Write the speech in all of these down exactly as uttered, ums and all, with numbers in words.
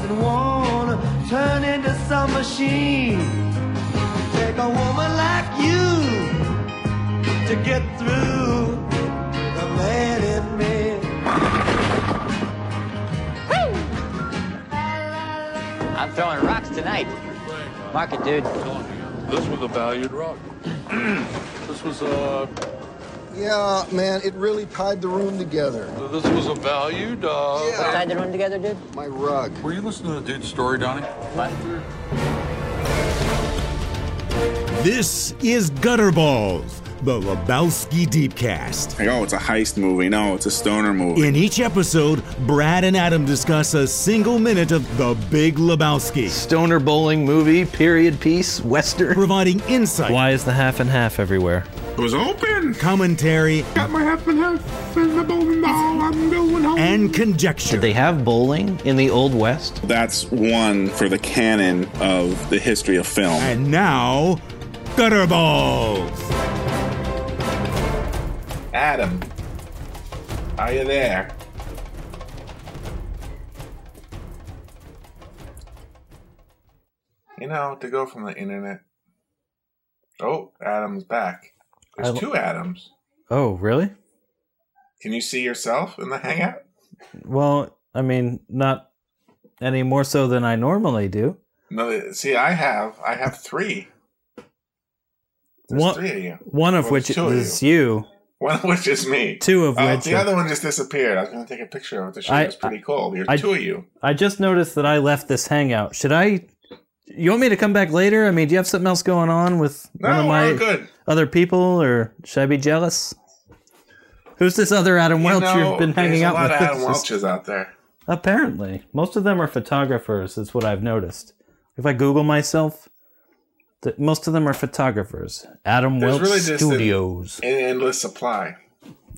doesn't wanna turn into some machine. Take a woman like you to get through the man in me. Woo! I'm throwing rocks tonight. Mark it, dude. This was a valued rock. This was a... Yeah, man, it really tied the room together. This was a valued, uh... Yeah. What tied the room together, dude? My rug. Were you listening to the dude's story, Donnie? What? This is Gutterballs, the Lebowski Deepcast. Like, oh, it's a heist movie. No, it's a stoner movie. In each episode, Brad and Adam discuss a single minute of The Big Lebowski. Stoner bowling movie, period piece, western. Providing insight. Why is the half and half everywhere? It was open. Commentary. Got my half and half in the bowling ball. I'm going home. And conjecture. Did they have bowling in the Old West? That's one for the canon of the history of film. And now, Gutterballs. Adam, are you there? You know, to go from the internet. Oh, Adam's back. There's two Adams. Oh, really? Can you see yourself in the hangout? Well, I mean, not any more so than I normally do. No, see, I have. I have three. There's one, three of you. One of well, which is you. you. One of which is me. Two of uh, which. The are... other one just disappeared. I was going to take a picture of it to show you. It's pretty cool. There's I, two of you. I just noticed that I left this hangout. Should I... You want me to come back later? I mean, do you have something else going on with no, one of my good. other people? Or should I be jealous? Who's this other Adam you Welch know, you've been hanging out with? There's a lot of Adam Welches out there. Apparently. Most of them are photographers, is what I've noticed. If I Google myself... That most of them are photographers. Adam Welch really Studios. An endless supply.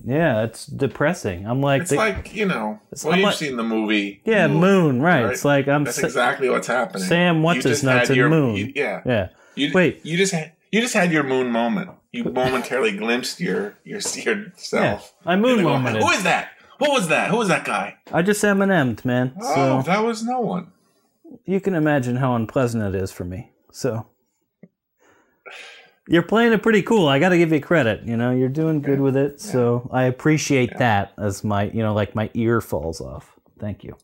Yeah, it's depressing. I'm like, it's they, like you know, well, I'm you've like, seen the movie. Yeah, Moon, Moon right. right? It's like I'm. That's sa- exactly what's happening. Sam, what's his nuts in Moon? You, yeah, yeah. You, Wait, you just had you just had your Moon moment. You momentarily glimpsed your your yourself. Yeah, I Moon moment. Who is that? What was that? Who was that guy? I just M and M'd, man. Oh, so, that was no one. You can imagine how unpleasant it is for me. So. You're playing it pretty cool. I got to give you credit. You know, you're doing good with it. Yeah. So I appreciate yeah. that as my, you know, like my ear falls off. Thank you.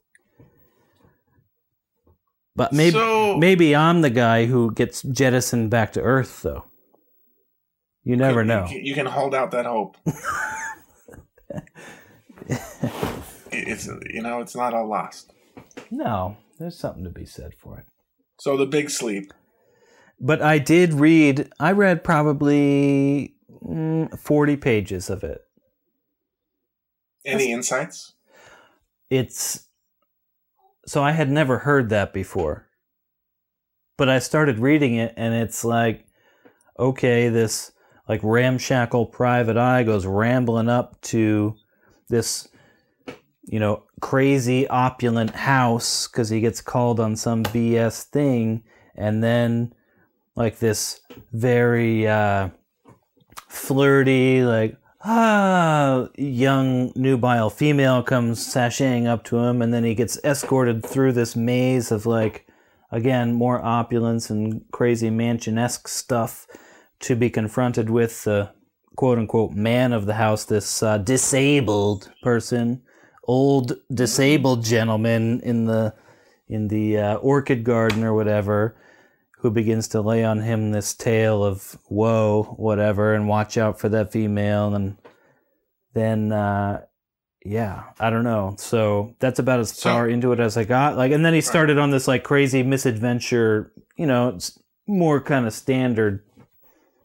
But maybe so, maybe I'm the guy who gets jettisoned back to Earth, though. You never you, know. You can hold out that hope. It's, you know, it's not all lost. No, there's something to be said for it. So The Big Sleep. But I did read, I read probably mm, forty pages of it. Any That's, insights? It's, so I had never heard that before. But I started reading it and it's like, okay, this like ramshackle private eye goes rambling up to this, you know, crazy opulent house because he gets called on some B S thing. And then... Like this very uh, flirty, like, ah, young nubile female comes sashaying up to him, and then he gets escorted through this maze of, like, again, more opulence and crazy mansion-esque stuff to be confronted with the quote-unquote man of the house, this uh, disabled person, old disabled gentleman in the, in the uh, orchid garden or whatever, who begins to lay on him this tale of woe, whatever, and watch out for that female. And then, uh, yeah, I don't know. So that's about as far so, into it as I got. Like, and then he started right. on this like crazy misadventure, you know, it's more kind of standard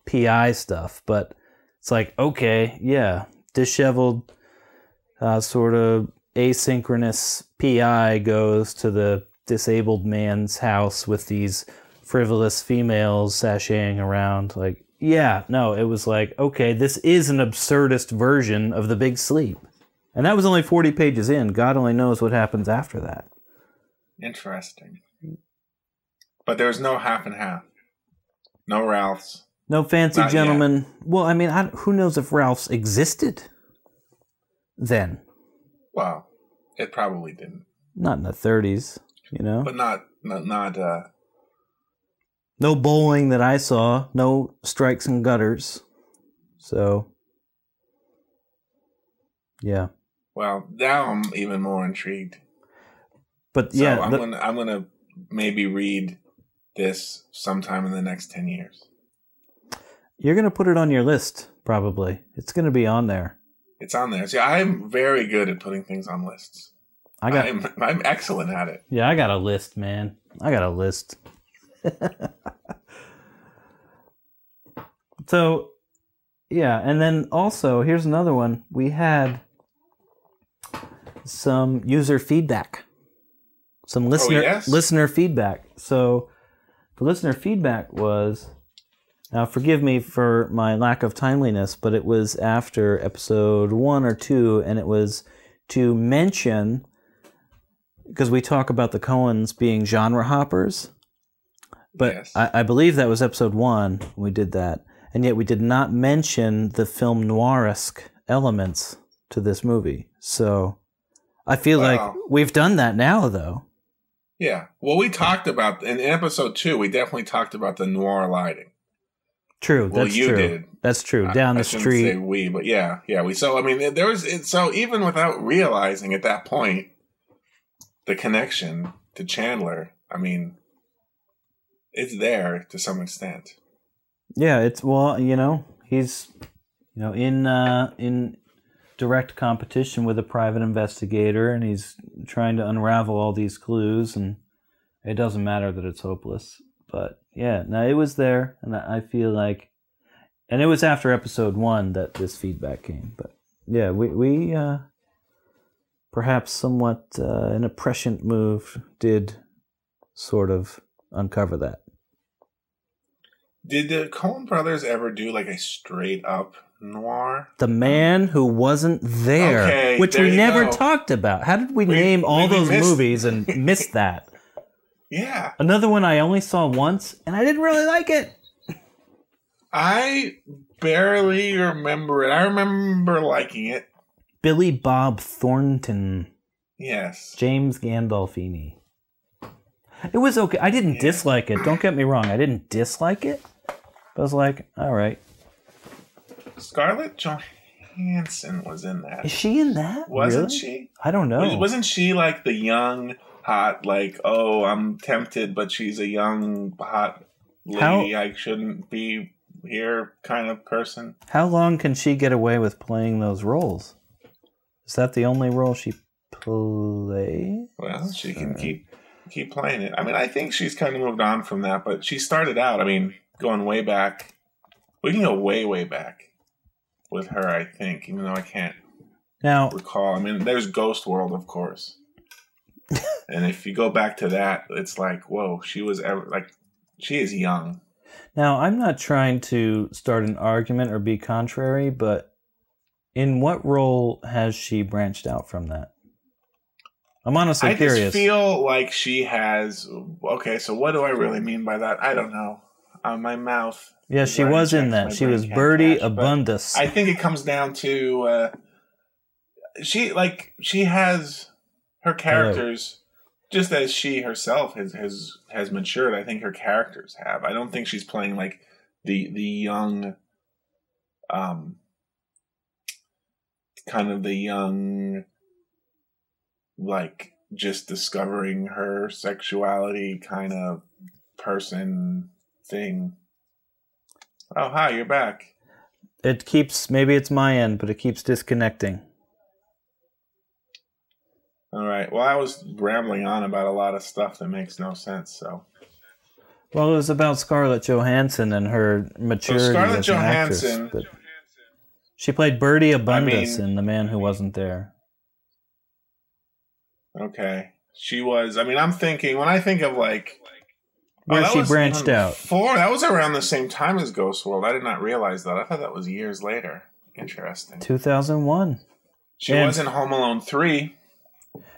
P I stuff. But it's like, okay, yeah, disheveled, uh, sort of asynchronous P I goes to the disabled man's house with these frivolous females sashaying around. Like, yeah, no, it was like, okay, this is an absurdist version of The Big Sleep. And that was only forty pages in. God only knows what happens after that. Interesting. But there was no half and half. No Ralphs. No fancy Not gentlemen. Yet. Well, I mean, I, who knows if Ralphs existed then? Well, it probably didn't. Not in the thirties. you know. But not not not uh no bowling that I saw, no strikes and gutters. So yeah. Well, now I'm even more intrigued. But yeah, so I'm the, gonna I'm gonna maybe read this sometime in the next ten years. You're gonna put it on your list, probably. It's gonna be on there. It's on there. See, I'm very good at putting things on lists. I got. I'm, I'm excellent at it. Yeah, I got a list, man. I got a list. So, yeah, and then also here's another one. We had some user feedback, some listener oh, yes? listener feedback. So, the listener feedback was. Now, forgive me for my lack of timeliness, but it was after episode one or two, and it was to mention, because we talk about the Coens being genre hoppers, but yes. I, I believe that was episode one we did that, and yet we did not mention the film noir-esque elements to this movie. So I feel wow. like we've done that now, though. Yeah. Well, we talked about, in episode two, we definitely talked about the noir lighting. True. Well, that's you true. did. That's true. Down I, the I street. Say we, but yeah, yeah. We so I mean there was it, so even without realizing at that point the connection to Chandler. I mean, it's there to some extent. Yeah, it's well, you know, he's you know in uh, in direct competition with a private investigator, and he's trying to unravel all these clues, and it doesn't matter that it's hopeless, but. Yeah, no, it was there, and I feel like, and it was after episode one that this feedback came. But yeah, we we uh, perhaps somewhat uh, in a prescient move did sort of uncover that. Did the Coen Brothers ever do like a straight up noir? The Man Who Wasn't There, okay, which there we never go. talked about. How did we, we name all we those missed. movies and miss that? Yeah. Another one I only saw once, and I didn't really like it. I barely remember it. I remember liking it. Billy Bob Thornton. Yes. James Gandolfini. It was okay. I didn't yeah. dislike it. Don't get me wrong. I didn't dislike it. But I was like, all right. Scarlett Johansson was in that. Is she in that? Wasn't really? she? I don't know. Wasn't she like the young... hot, like, oh, I'm tempted, but she's a young, hot lady. How, I shouldn't be here kind of person. How long can she get away with playing those roles? Is that the only role she plays? Well, she Sorry. can keep keep playing it. I mean, I think she's kind of moved on from that, but she started out, I mean, going way back. We can go way, way back with her, I think, even though I can't now recall. I mean, there's Ghost World, of course. And if you go back to that, it's like, whoa, she was ever like, she is young. Now, I'm not trying to start an argument or be contrary, but in what role has she branched out from that? I'm honestly I curious. I just feel like she has. Okay, so what do I really mean by that? I don't know. On uh, my mouth. Yeah, she was in that. She was Birdie Abundus. I think it comes down to uh, she like she has. Her characters, Hello. just as she herself has, has has matured, I think her characters have. I don't think she's playing like the the young, um, kind of the young, like just discovering her sexuality kind of person thing. Oh, hi, you're back. It keeps, maybe it's my end, but it keeps disconnecting. All right. Well, I was rambling on about a lot of stuff that makes no sense. So, well, it was about Scarlett Johansson and her maturity so Scarlett as an Johansson, actress. She played Birdie Abundus I mean, in The Man Who Wasn't There. Okay, she was. I mean, I'm thinking when I think of like where oh, she branched out. Four. That was around the same time as Ghost World. I did not realize that. I thought that was years later. Interesting. two thousand one. She and, was in Home Alone three.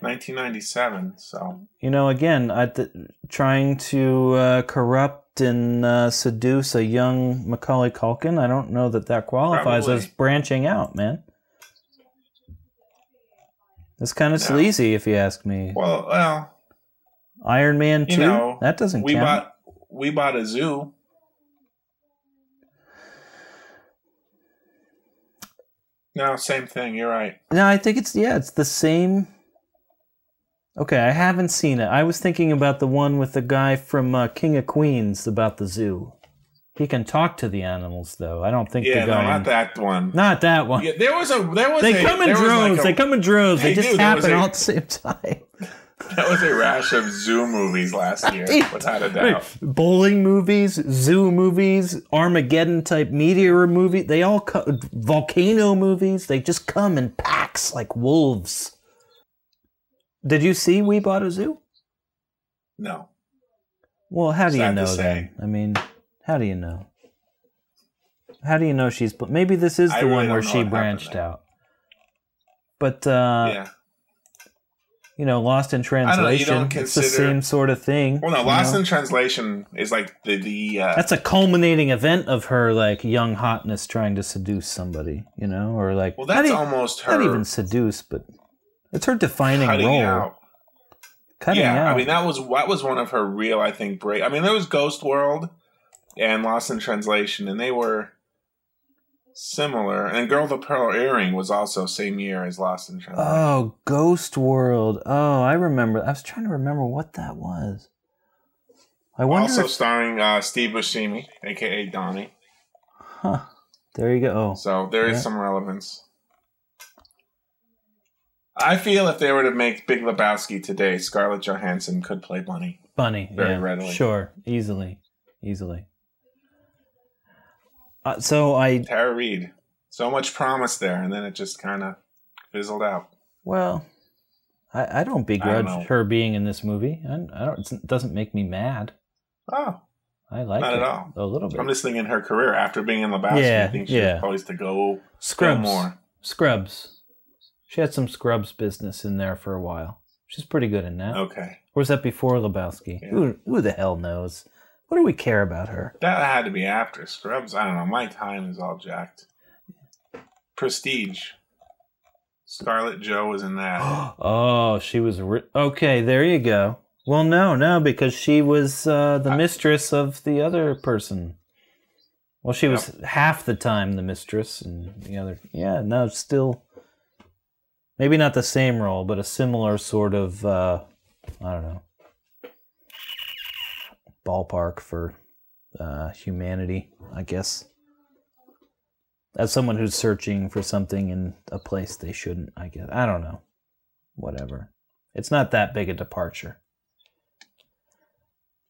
nineteen ninety-seven, so... You know, again, I th- trying to uh, corrupt and uh, seduce a young Macaulay Culkin, I don't know that that qualifies Probably. as branching out, man. It's kind of no. sleazy, if you ask me. Well, well... Iron Man two? You know, that doesn't we count. Bought, we Bought a Zoo. No, same thing. You're right. No, I think it's, yeah, it's the same. Okay, I haven't seen it. I was thinking about the one with the guy from uh, King of Queens about the zoo. He can talk to the animals, though. I don't think. Yeah, the guy no, not in, that one. Not that one. Yeah, there was a. There was. They a, come in droves. Like a, they come in droves. They, they just do. happen a, all at the same time. That was a rash of zoo movies last year, without a doubt. Bowling movies, zoo movies, Armageddon type meteor movie. They all co- volcano movies. They just come in packs like wolves. Did you see We Bought a Zoo? No. Well, how do you know that? I mean. How do you know? How do you know she's... Maybe this is the really one where she branched out. But, uh... yeah. You know, Lost in Translation, know, consider, it's the same sort of thing. Well, no, Lost know? in Translation is like the... the uh, that's a culminating event of her, like, young hotness trying to seduce somebody, you know? Or, like... Well, that's not almost even, her... Not even seduce, but... It's her defining cutting role. Out. Cutting yeah, out. Yeah, I mean, that was, that was one of her real, I think, break... I mean, there was Ghost World... and Lost in Translation, and they were similar. And Girl with a Pearl Earring was also same year as Lost in Translation. Oh, Ghost World. Oh, I remember. I was trying to remember what that was. I wonder. Also if... starring uh, Steve Buscemi, a k a. Donnie. Huh. There you go. Oh, so there yeah. is some relevance. I feel if they were to make Big Lebowski today, Scarlett Johansson could play Bunny. Bunny. Very yeah, readily. Sure. Easily. Easily. Uh, so I Tara Reid, so much promise there, and then it just kind of fizzled out. Well, I, I don't begrudge I don't her being in this movie. I, I don't. It doesn't make me mad. Oh, I like not it at all. A little bit. I'm just thinking her career after being in Lebowski. Yeah, I think she yeah. was poised to go Scrubs more. Scrubs. She had some Scrubs business in there for a while. She's pretty good in that. Okay. Or was that before Lebowski? Yeah. Who, who the hell knows? What do we care about her? That had to be after Scrubs. I don't know. My time is all jacked. Prestige. Scarlett Jo was in that. oh, she was... Ri- okay, there you go. Well, no, no, because she was uh, the I- mistress of the other person. Well, she was yep. half the time the mistress and the other... Yeah, no, still... Maybe not the same role, but a similar sort of... Uh, I don't know. Ballpark for uh, humanity, I guess. As someone who's searching for something in a place they shouldn't, I guess. I don't know. Whatever. It's not that big a departure.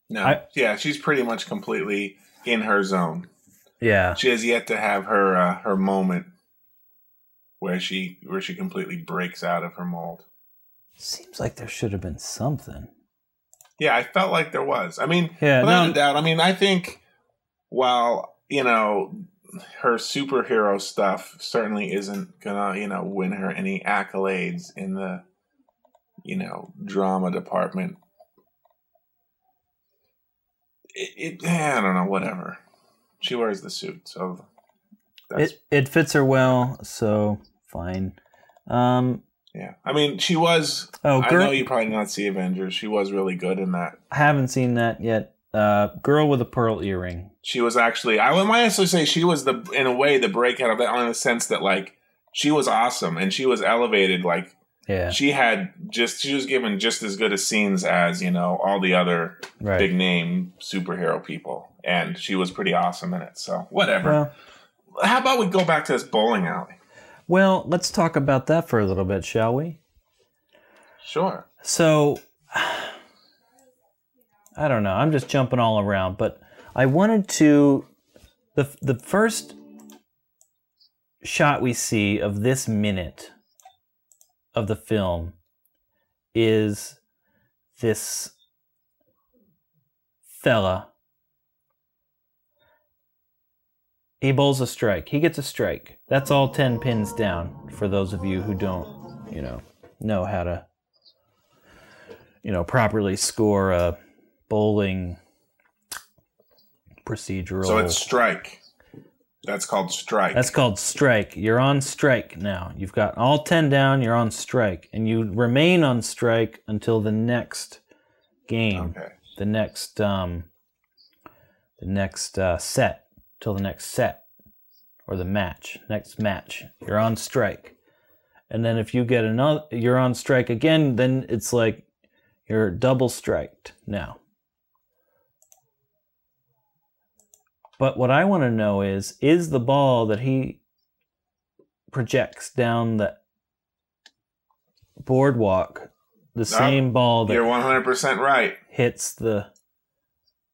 No. I, yeah, she's pretty much completely in her zone. Yeah. She has yet to have her uh, her moment where she where she completely breaks out of her mold. Seems like there should have been something. Yeah, I felt like there was. I mean, yeah, without no, a doubt. I mean, I think while, you know, her superhero stuff certainly isn't going to, you know, win her any accolades in the, you know, drama department. It, it I don't know, whatever. She wears the suit, so. That's... It, it fits her well, so fine. Um. Yeah, I mean, she was, oh, girl, I know you probably did not see Avengers, she was really good in that. I haven't seen that yet. Uh, Girl with a Pearl Earring. She was actually, I might actually say she was, the in a way, the breakout of that, in the sense that, like, she was awesome, and she was elevated, like, yeah. she had just, she was given just as good a scenes as, you know, all the other right. big name superhero people, and she was pretty awesome in it, so whatever. Well, how about we go back to this bowling alley? Well, let's talk about that for a little bit, shall we? Sure. So, I don't know. I'm just jumping all around, but I wanted to... The the first shot we see of this minute of the film is this fella. He bowls a strike. He gets a strike. That's all ten pins down, for those of you who don't, you know, know how to, you know, properly score a bowling procedural. So it's strike. That's called strike. That's called strike. You're on strike now. You've got all ten down, you're on strike. And you remain on strike until the next game, okay. the next um, the next uh, set till the next set or the match, next match. You're on strike, and then if you get another, you're on strike again. Then it's like you're double striked now. But what I want to know is, is the ball that he projects down the boardwalk the no, same ball that you're one hundred percent right hits the...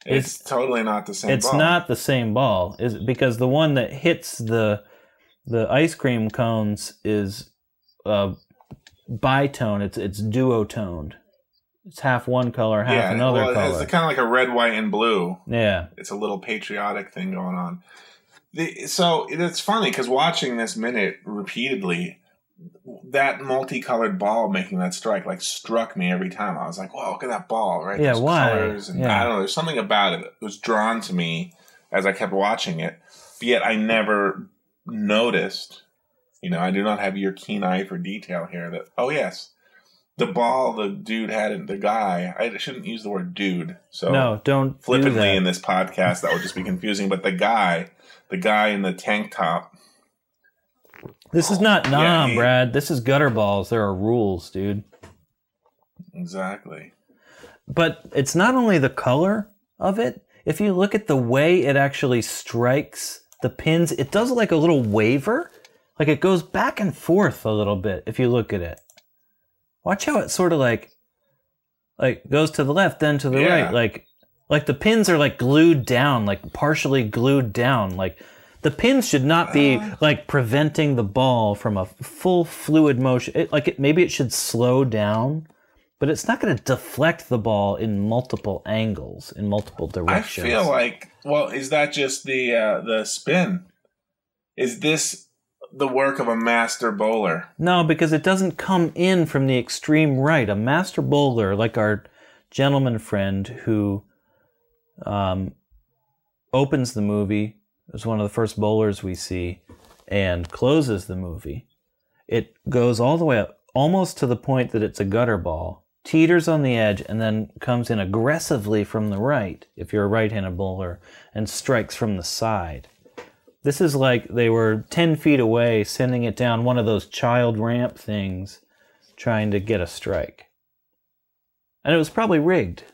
It's, it's totally not the same it's ball. It's not the same ball. Is it? Because the one that hits the the ice cream cones is uh, bitone. It's it's duotoned. It's half one color, half yeah, another well, color. It's kind of like a red, white, and blue. Yeah. It's a little patriotic thing going on. The, so it's funny because watching this minute repeatedly, that multicolored ball making that strike like struck me every time. I was like, "Wow, look at that ball!" Right? Yeah. There's why? Colors and yeah. I don't know. There's something about it that was drawn to me as I kept watching it. But yet I never noticed. You know, I do not have your keen eye for detail here. That oh yes, the ball the dude had, the guy. I shouldn't use the word dude. So no, don't flippantly do that. In this podcast. That would just be confusing. But the guy, the guy in the tank top. This is not nom, yeah, he, Brad. This is gutter balls. There are rules, dude. Exactly. But it's not only the color of it. If you look at the way it actually strikes the pins, it does like a little waver. Like it goes back and forth a little bit if you look at it. Watch how it sort of like like goes to the left, then to the yeah. right. Like like the pins are like glued down, like partially glued down, like the pins should not be uh, like preventing the ball from a full fluid motion. It, like it, maybe it should slow down, but it's not going to deflect the ball in multiple angles, in multiple directions. I feel like, well, is that just the uh, the spin? Is this the work of a master bowler? No, because it doesn't come in from the extreme right. A master bowler, like our gentleman friend who um, opens the movie. It's one of the first bowlers we see and closes the movie. It goes all the way up, almost to the point that it's a gutter ball, teeters on the edge, and then comes in aggressively from the right, if you're a right-handed bowler, and strikes from the side. This is like they were ten feet away, sending it down one of those child ramp things, trying to get a strike. And it was probably rigged.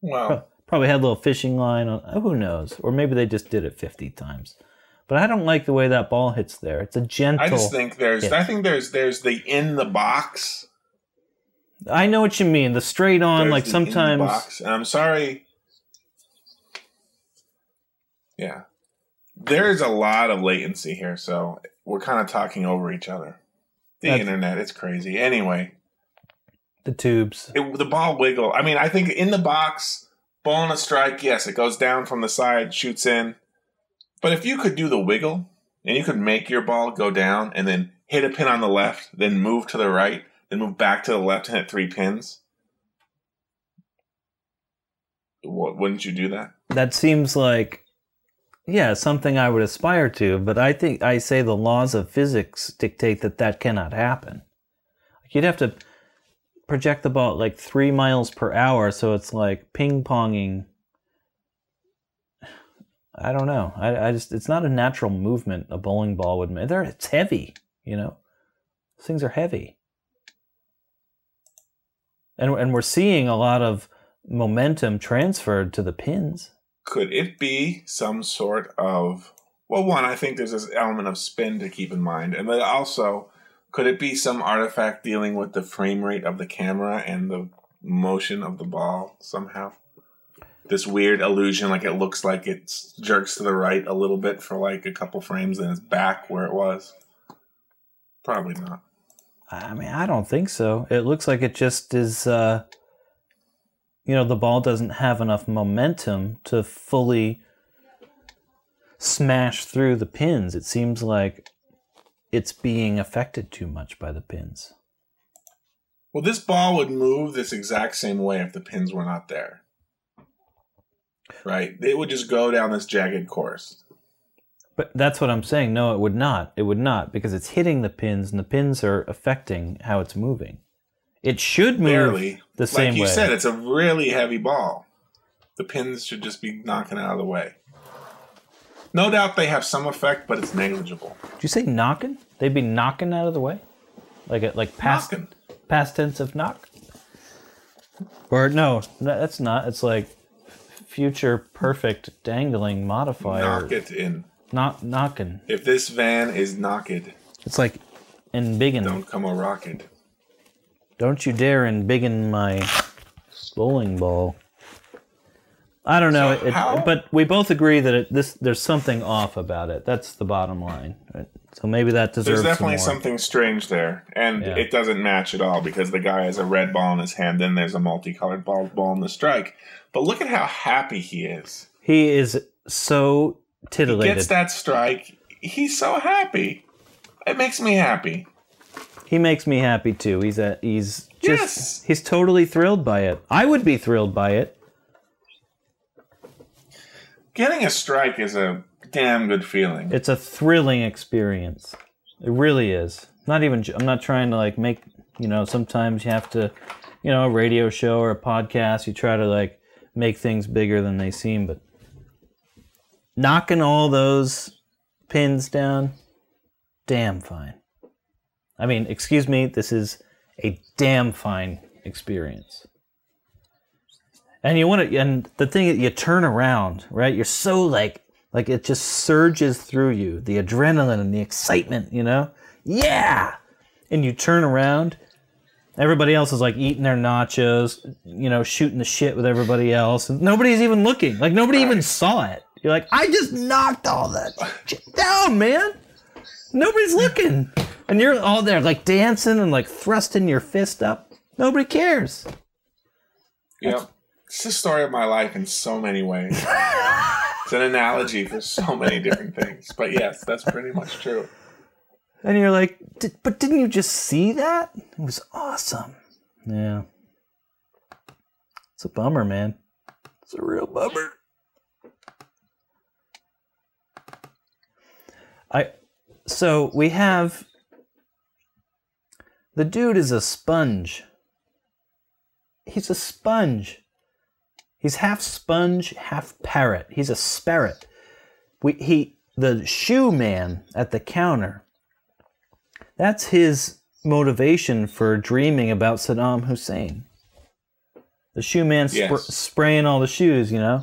Wow. Probably had a little fishing line on, oh, who knows? Or maybe they just did it fifty times. But I don't like the way that ball hits there. It's a gentle I just think there's hit. I think there's there's the in the box. I know what you mean. The straight on, there's like the sometimes in the box. And I'm sorry. Yeah. There's a lot of latency here, so we're kind of talking over each other. The That's... internet, it's crazy. Anyway. The tubes. It, the ball wiggle. I mean, I think in the box. Ball on a strike, yes, it goes down from the side, shoots in. But if you could do the wiggle, and you could make your ball go down, and then hit a pin on the left, then move to the right, then move back to the left and hit three pins, wouldn't you do that? That seems like, yeah, something I would aspire to, but I think I say the laws of physics dictate that that cannot happen. You'd have to project the ball at like three miles per hour, so it's like ping-ponging. I don't know. I, I just it's not a natural movement a bowling ball would make. They're, it's heavy, you know? Those things are heavy. And, and we're seeing a lot of momentum transferred to the pins. Could it be some sort of... Well, one, I think there's this element of spin to keep in mind. And then also... Could it be some artifact dealing with the frame rate of the camera and the motion of the ball somehow? This weird illusion, like it looks like it jerks to the right a little bit for like a couple frames, then it's back where it was. Probably not. I mean, I don't think so. It looks like it just is, uh, you know, the ball doesn't have enough momentum to fully smash through the pins. It seems like... It's being affected too much by the pins. Well, this ball would move this exact same way if the pins were not there. Right? It would just go down this jagged course. But that's what I'm saying. No, it would not. It would not, because it's hitting the pins, and the pins are affecting how it's moving. It should move Barely. the same way. Like you way. said, it's a really heavy ball. The pins should just be knocking out of the way. No doubt they have some effect, but it's negligible. Did you say knocking? They'd be knocking out of the way? Like a, like past, past tense of knock? Or no, that's not. It's like future perfect dangling modifier. Knock it in. Not knocking. If this van is knocked. It's like in biggin'. Don't come a rocket. Don't you dare in biggin' my bowling ball. I don't know, so it, it, but we both agree that it, this there's something off about it. That's the bottom line. Right? So maybe that deserves. There's definitely some more. something strange there, and yeah. it doesn't match at all because the guy has a red ball in his hand, then there's a multicolored ball ball in the strike. But look at how happy he is. He is so titillated. He gets that strike. He's so happy. It makes me happy. He makes me happy too. He's a, he's just yes. he's totally thrilled by it. I would be thrilled by it. Getting a strike is a damn good feeling. It's a thrilling experience. It really is. Not even. I'm not trying to like make. You know, sometimes you have to. You know, a radio show or a podcast. You try to like make things bigger than they seem. But knocking all those pins down, damn fine. I mean, excuse me. This is a damn fine experience. And you want to, and the thing is, you turn around, right? You're so like, like it just surges through you, the adrenaline and the excitement, you know? Yeah! And you turn around, everybody else is like eating their nachos, you know, shooting the shit with everybody else. And nobody's even looking. Like, nobody even saw it. You're like, I just knocked all that shit down, man! Nobody's looking! And you're all there, like dancing and like thrusting your fist up. Nobody cares. Yep. It's the story of my life in so many ways. It's an analogy for so many different things. But yes, that's pretty much true. And you're like, Did, but didn't you just see that? It was awesome. Yeah. It's a bummer, man. It's a real bummer. I. So we have... The dude is a sponge. He's a sponge. He's half sponge, half parrot. He's a sparrot. We, he, the shoe man at the counter, that's his motivation for dreaming about Saddam Hussein. The shoe man yes. spr- spraying all the shoes, you know?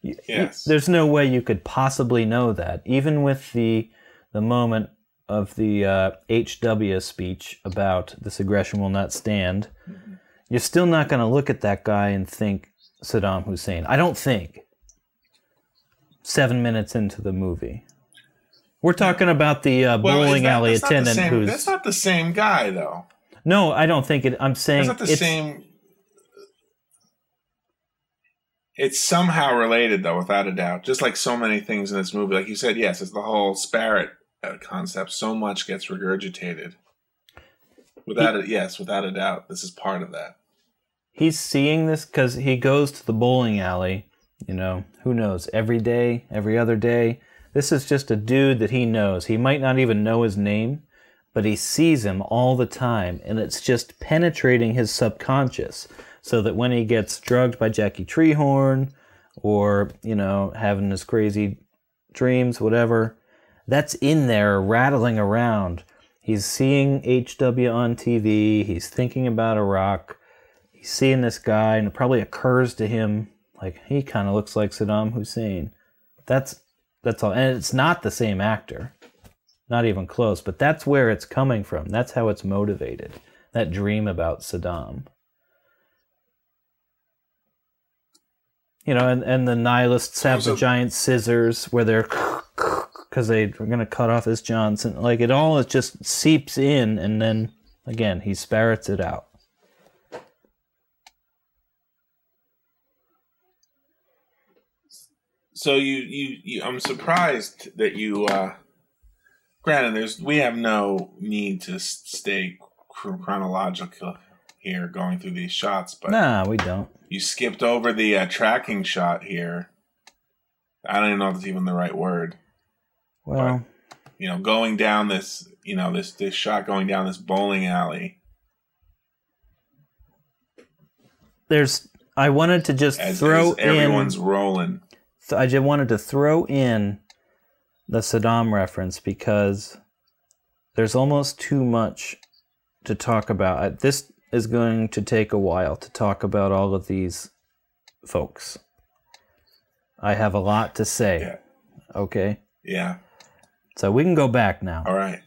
Yes. There's no way you could possibly know that. Even with the, the moment of the uh, H W speech about this aggression will not stand, mm-hmm. you're still not going to look at that guy and think, Saddam Hussein. I don't think. Seven minutes into the movie, we're talking about the uh, well, bowling that, alley attendant. Same, who's that's not the same guy, though. No, I don't think it. I'm saying that's not the it's, same. It's somehow related, though, without a doubt. Just like so many things in this movie, like you said, yes, it's the whole Sparrett uh, concept. So much gets regurgitated. Without it, yes, without a doubt, this is part of that. He's seeing this because he goes to the bowling alley, you know, who knows, every day, every other day. This is just a dude that he knows. He might not even know his name, but he sees him all the time, and it's just penetrating his subconscious so that when he gets drugged by Jackie Treehorn or, you know, having his crazy dreams, whatever, that's in there rattling around. He's seeing H W on T V. He's thinking about Iraq. He's seeing this guy, and it probably occurs to him, like, he kind of looks like Saddam Hussein. That's that's all. And it's not the same actor. Not even close. But that's where it's coming from. That's how it's motivated. That dream about Saddam. You know, and, and the nihilists have the giant scissors where they're... Because they're going to cut off his Johnson. Like, it all it just seeps in, and then, again, he sparrots it out. So you, you, you, I'm surprised that you, uh, granted, there's, we have no need to stay chronological here going through these shots, but nah, we don't. You skipped over the uh, tracking shot here. I don't even know if it's even the right word. Well, but, you know, going down this, you know, this, this shot going down this bowling alley. there's I wanted to just as, throw as everyone's in, rolling. Th- I just wanted to throw in the Saddam reference because there's almost too much to talk about. This is going to take a while to talk about all of these folks. I have a lot to say. Yeah. Okay. Yeah. So we can go back now. All right.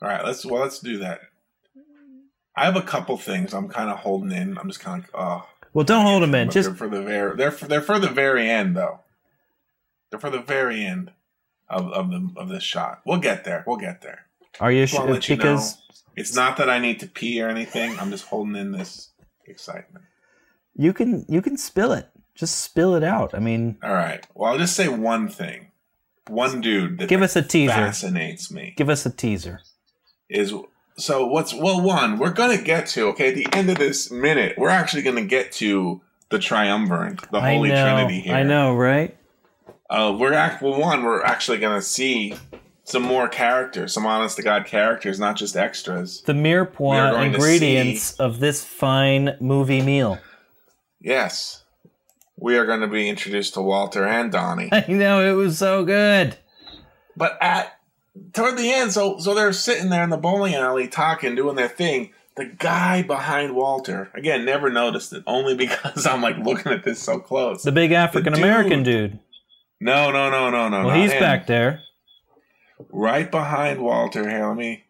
All right. Let's well, let's do that. I have a couple things I'm kind of holding in. I'm just kind of oh. Well, don't hold them in. Just they're for the very they're for, they're for the very end though. They're for the very end of of the of this shot. We'll get there. We'll get there. Are you sure? Because you know, it's not that I need to pee or anything. I'm just holding in this excitement. You can you can spill it. Just spill it out. I mean, all right. Well, I'll just say one thing. One dude that give us a teaser. Fascinates me. Give us a teaser. Is so what's well one we're gonna get to okay at the end of this minute we're actually gonna get to the triumvirate the I holy know, trinity here. I know, right? Uh, we're act well one we're actually gonna see some more characters, some honest to God characters, not just extras. The mirepoix ingredients of this fine movie meal. Yes. We are going to be introduced to Walter and Donnie. I know, it was so good. But at toward the end, so so they're sitting there in the bowling alley talking, doing their thing. The guy behind Walter, again, never noticed it, only because I'm like looking at this so close. The big African-American the dude. dude. No, no, no, no, no. Well, he's him. back there. Right behind Walter. Here, let me...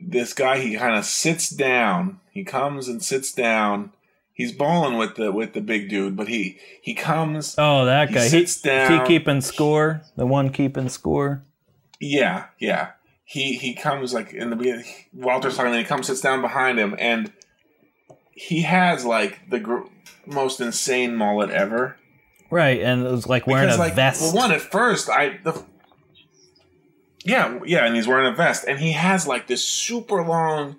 This guy, he kind of sits down. He comes and sits down. He's bowling with the with the big dude, but he he comes. Oh, that guy. He sits he, down. He keeping score. The one keeping score. Yeah, yeah. He he comes like in the beginning. Walter's talking, and he comes, sits down behind him, and he has like the gr- most insane mullet ever. Right, and it was like wearing because, a like, vest. Well, one at first, I the yeah yeah, and he's wearing a vest, and he has like this super long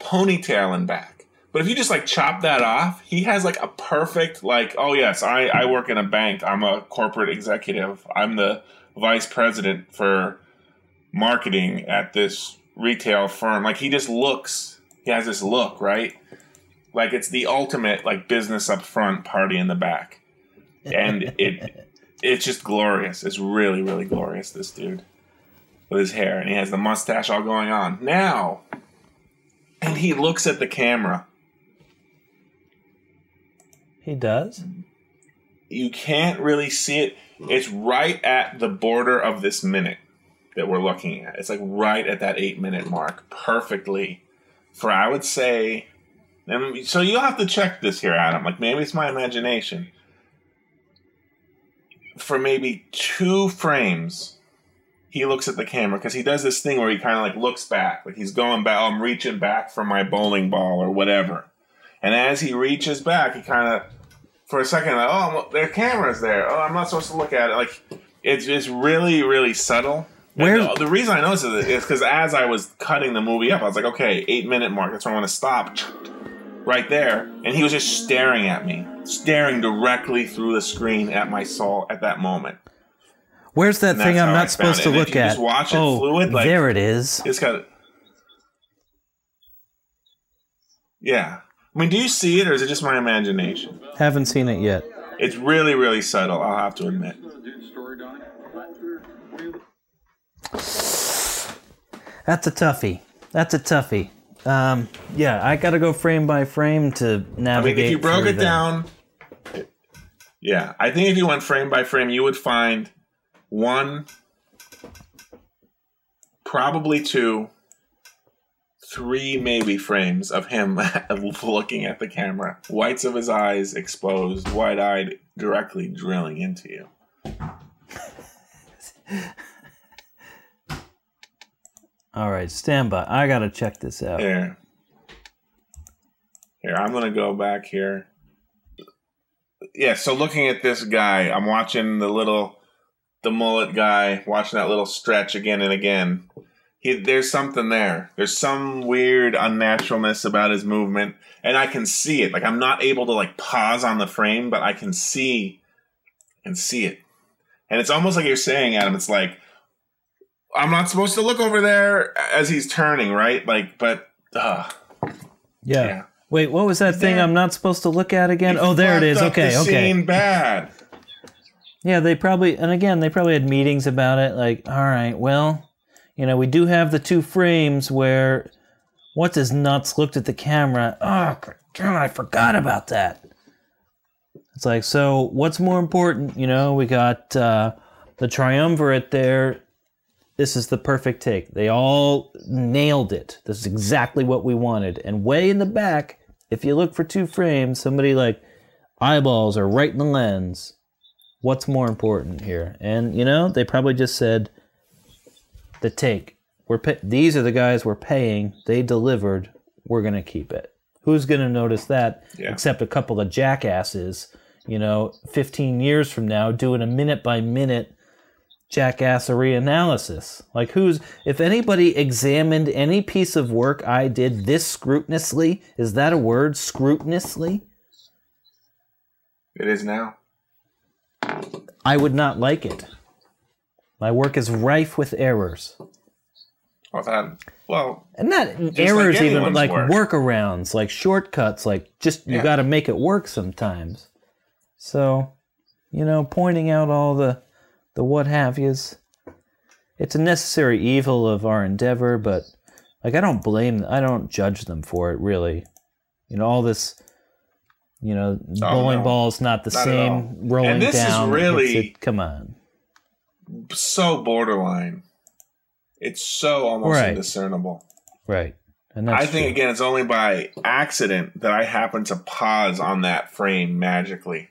ponytail in back. But if you just, like, chop that off, he has, like, a perfect, like, oh, yes, I, I work in a bank. I'm a corporate executive. I'm the vice president for marketing at this retail firm. Like, he just looks. He has this look, right? Like, it's the ultimate, like, business up front, party in the back. And it it's just glorious. It's really, really glorious, this dude. With his hair. And he has the mustache all going on. Now, and he looks at the camera. He does? You can't really see it. It's right at the border of this minute that we're looking at. It's like right at that eight-minute mark perfectly for, I would say... And so you'll have to check this here, Adam. Like, maybe it's my imagination. For maybe two frames, he looks at the camera because he does this thing where he kind of, like, looks back. Like, he's going back. Oh, I'm reaching back for my bowling ball or whatever. And as he reaches back, he kind of... For a second, like, oh, their camera's there. Oh, I'm not supposed to look at it. Like, it's it's really, really subtle. Where the, the reason I noticed it is because as I was cutting the movie up, I was like, okay, eight minute mark. That's where I want to stop, right there. And he was just staring at me, staring directly through the screen at my soul at that moment. Where's that thing I'm not supposed to look at? Just watch it fluid. Like, there it is. It's got. Yeah. I mean, do you see it, or is it just my imagination? Haven't seen it yet. It's really, really subtle, I'll have to admit. That's a toughie. That's a toughie. Um, yeah, I got to go frame by frame to navigate. I mean, if you broke it down... Yeah, I think if you went frame by frame, you would find one, probably two... Three maybe frames of him looking at the camera. Whites of his eyes exposed, wide-eyed, directly drilling into you. All right, stand by. I gotta check this out. Here, here. I'm gonna go back here. Yeah. So looking at this guy, I'm watching the little, the mullet guy, watching that little stretch again and again. He, there's something there. There's some weird unnaturalness about his movement, and I can see it. Like, I'm not able to, like, pause on the frame, but I can see and see it. And it's almost like you're saying, Adam, it's like, I'm not supposed to look over there as he's turning, right? Like, but, uh, yeah. yeah. Wait, what was that thing I'm not supposed to look at again? Oh, there it is. Okay, okay. Scene bad. Yeah, they probably, and again, they probably had meetings about it. Like, all right, well, you know, we do have the two frames where what does nuts looked at the camera. Oh, God, I forgot about that. It's like, so what's more important? You know, we got uh, the triumvirate there. This is the perfect take. They all nailed it. This is exactly what we wanted. And way in the back, if you look for two frames, somebody like eyeballs are right in the lens. What's more important here? And, you know, they probably just said, the take. We're pay- These are the guys we're paying. They delivered. We're going to keep it. Who's going to notice that yeah. except a couple of jackasses, you know, fifteen years from now doing a minute-by-minute jackassery analysis? Like, who's, if anybody examined any piece of work I did this scrutinously, is that a word, scrutinously? It is now. I would not like it. My work is rife with errors. Well, that, well and not errors, like even but like work. workarounds, like shortcuts, like just you yeah. got to make it work sometimes. So, you know, pointing out all the the what have yous. It's a necessary evil of our endeavor, but like I don't blame, I don't judge them for it really. You know, all this, you know, oh, bowling no. ball's not the not same, rolling and this down. This is really it, come on. So borderline. It's so almost right. indiscernible. Right. And that's I think true. Again it's only by accident that I happened to pause on that frame magically.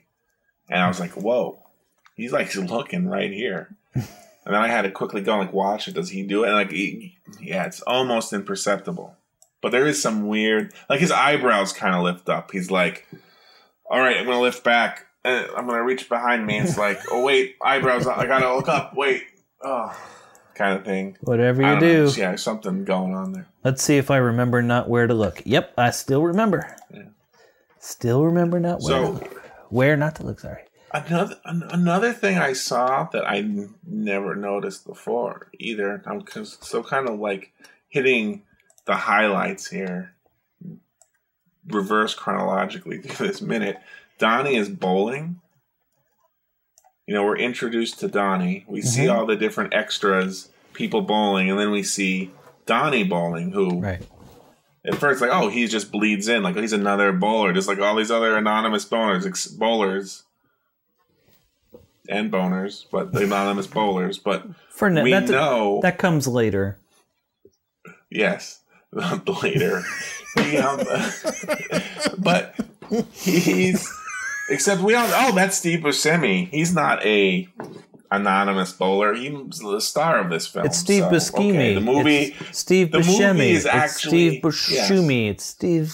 And I was like, whoa. He's like looking right here, and then I had to quickly go and like watch it. Does he do it? And like, he, yeah, it's almost imperceptible, but there is some weird. Like his eyebrows kind of lift up. He's like, "All right, I'm gonna lift back. And I'm gonna reach behind me." It's like, "Oh wait, eyebrows. I gotta look up. Wait, oh," kind of thing. Whatever you do, know, yeah, something going on there. Let's see if I remember not where to look. Yep, I still remember. Yeah. Still remember not where. So, to look. Where not to look? Sorry. Another another thing I saw that I never noticed before either. I'm so kind of like hitting the highlights here, reverse chronologically through this minute. Donnie is bowling. You know, we're introduced to Donnie. We mm-hmm. see all the different extras, people bowling, and then we see Donnie bowling, who right. at first like, oh, he just bleeds in. Like, oh, he's another bowler, just like all these other anonymous bowlers, ex- bowlers. And boners, but the anonymous bowlers. But for now, we know a, that comes later. Yes, later. we, um, but he's except we all. Oh, that's Steve Buscemi. He's not a anonymous bowler. He's the star of this film. It's Steve so, Buscemi. Okay, the movie. It's Steve the Buscemi. Movie is it's actually Steve Buscemi. Yes. It's Steve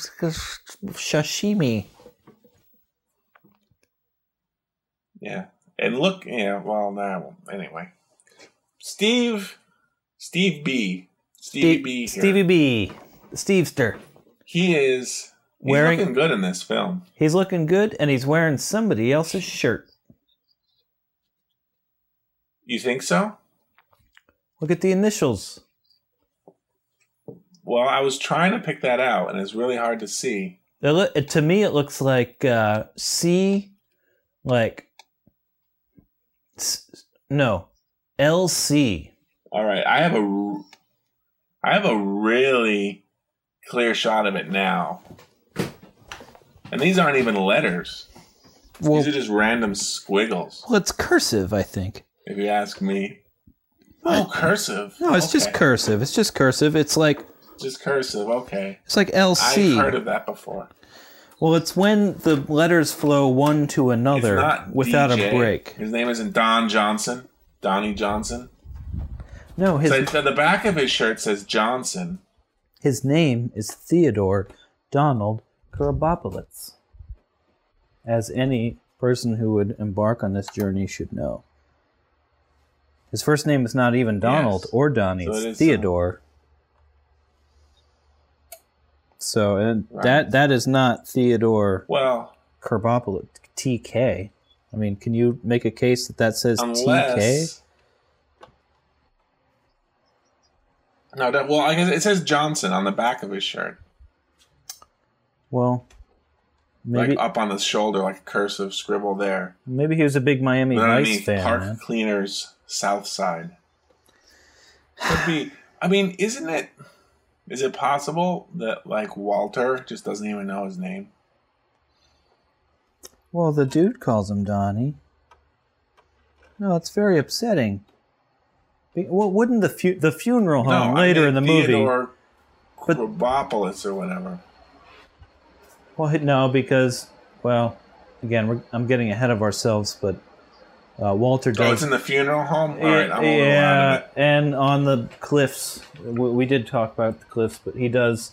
Shashimi. Yeah. And look, yeah, well, now, nah, anyway. Steve, Steve B. Stevie Steve, B. Here. Stevie B. Stevester. He is he's wearing, looking good in this film. He's looking good, and he's wearing somebody else's shirt. You think so? Look at the initials. Well, I was trying to pick that out, and it's really hard to see. It, to me, it looks like uh, C, like... No, L C. All right, I have a, I have a really clear shot of it now, and these aren't even letters. Well, these are just random squiggles. Well, it's cursive, I think. If you ask me. Oh, I, cursive. No, it's okay. just cursive. It's just cursive. It's like just cursive. Okay. It's like L C. I've heard of that before. Well, it's when the letters flow one to another without D J. A break. His name isn't Don Johnson. Donnie Johnson. No, his so n- the back of his shirt says Johnson. His name is Theodore Donald Kurabopolitz, as any person who would embark on this journey should know. His first name is not even Donald yes. or Donnie. So it's Theodore. Some- So and right. that that is not Theodore well, Kurabopolitz, T K. I mean, can you make a case that that says unless, T K? No, that, well, I guess it says Johnson on the back of his shirt. Well, maybe, like up on his shoulder, like a cursive scribble there. Maybe he was a big Miami Vice fan. Park man. Cleaners, South Side. Could be. I mean, isn't it? Is it possible that like Walter just doesn't even know his name? Well, the dude calls him Donnie. No, it's very upsetting. Well, wouldn't the fu- the funeral home no, later I mean, in the Theodore movie? Theodore Krabopolis or whatever. Well, no, because, well, again, we're, I'm getting ahead of ourselves, but uh, Walter does... Oh, it's in the funeral home? All right, I'm a little out of it. And on the cliffs. We did talk about the cliffs, but he does...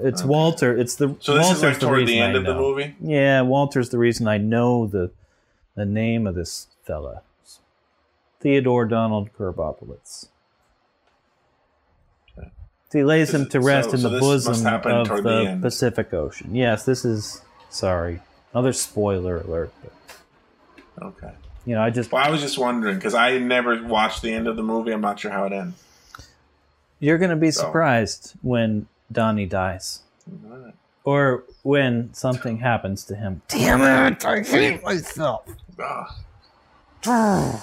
It's okay. Walter. It's the so this Walter's is like toward the, the end of the movie. Yeah, Walter's the reason I know the the name of this fella, Theodore Donald Krabopolis. Okay. He lays him to rest so, in so the bosom of the, the Pacific Ocean. Yes, this is sorry. Another spoiler alert. But, okay. You know, I just. Well, I was just wondering because I never watched the end of the movie. I'm not sure how it ends. You're going to be so. surprised when Donnie dies. Right. Or when something happens to him. Damn it! I hate myself! Ugh.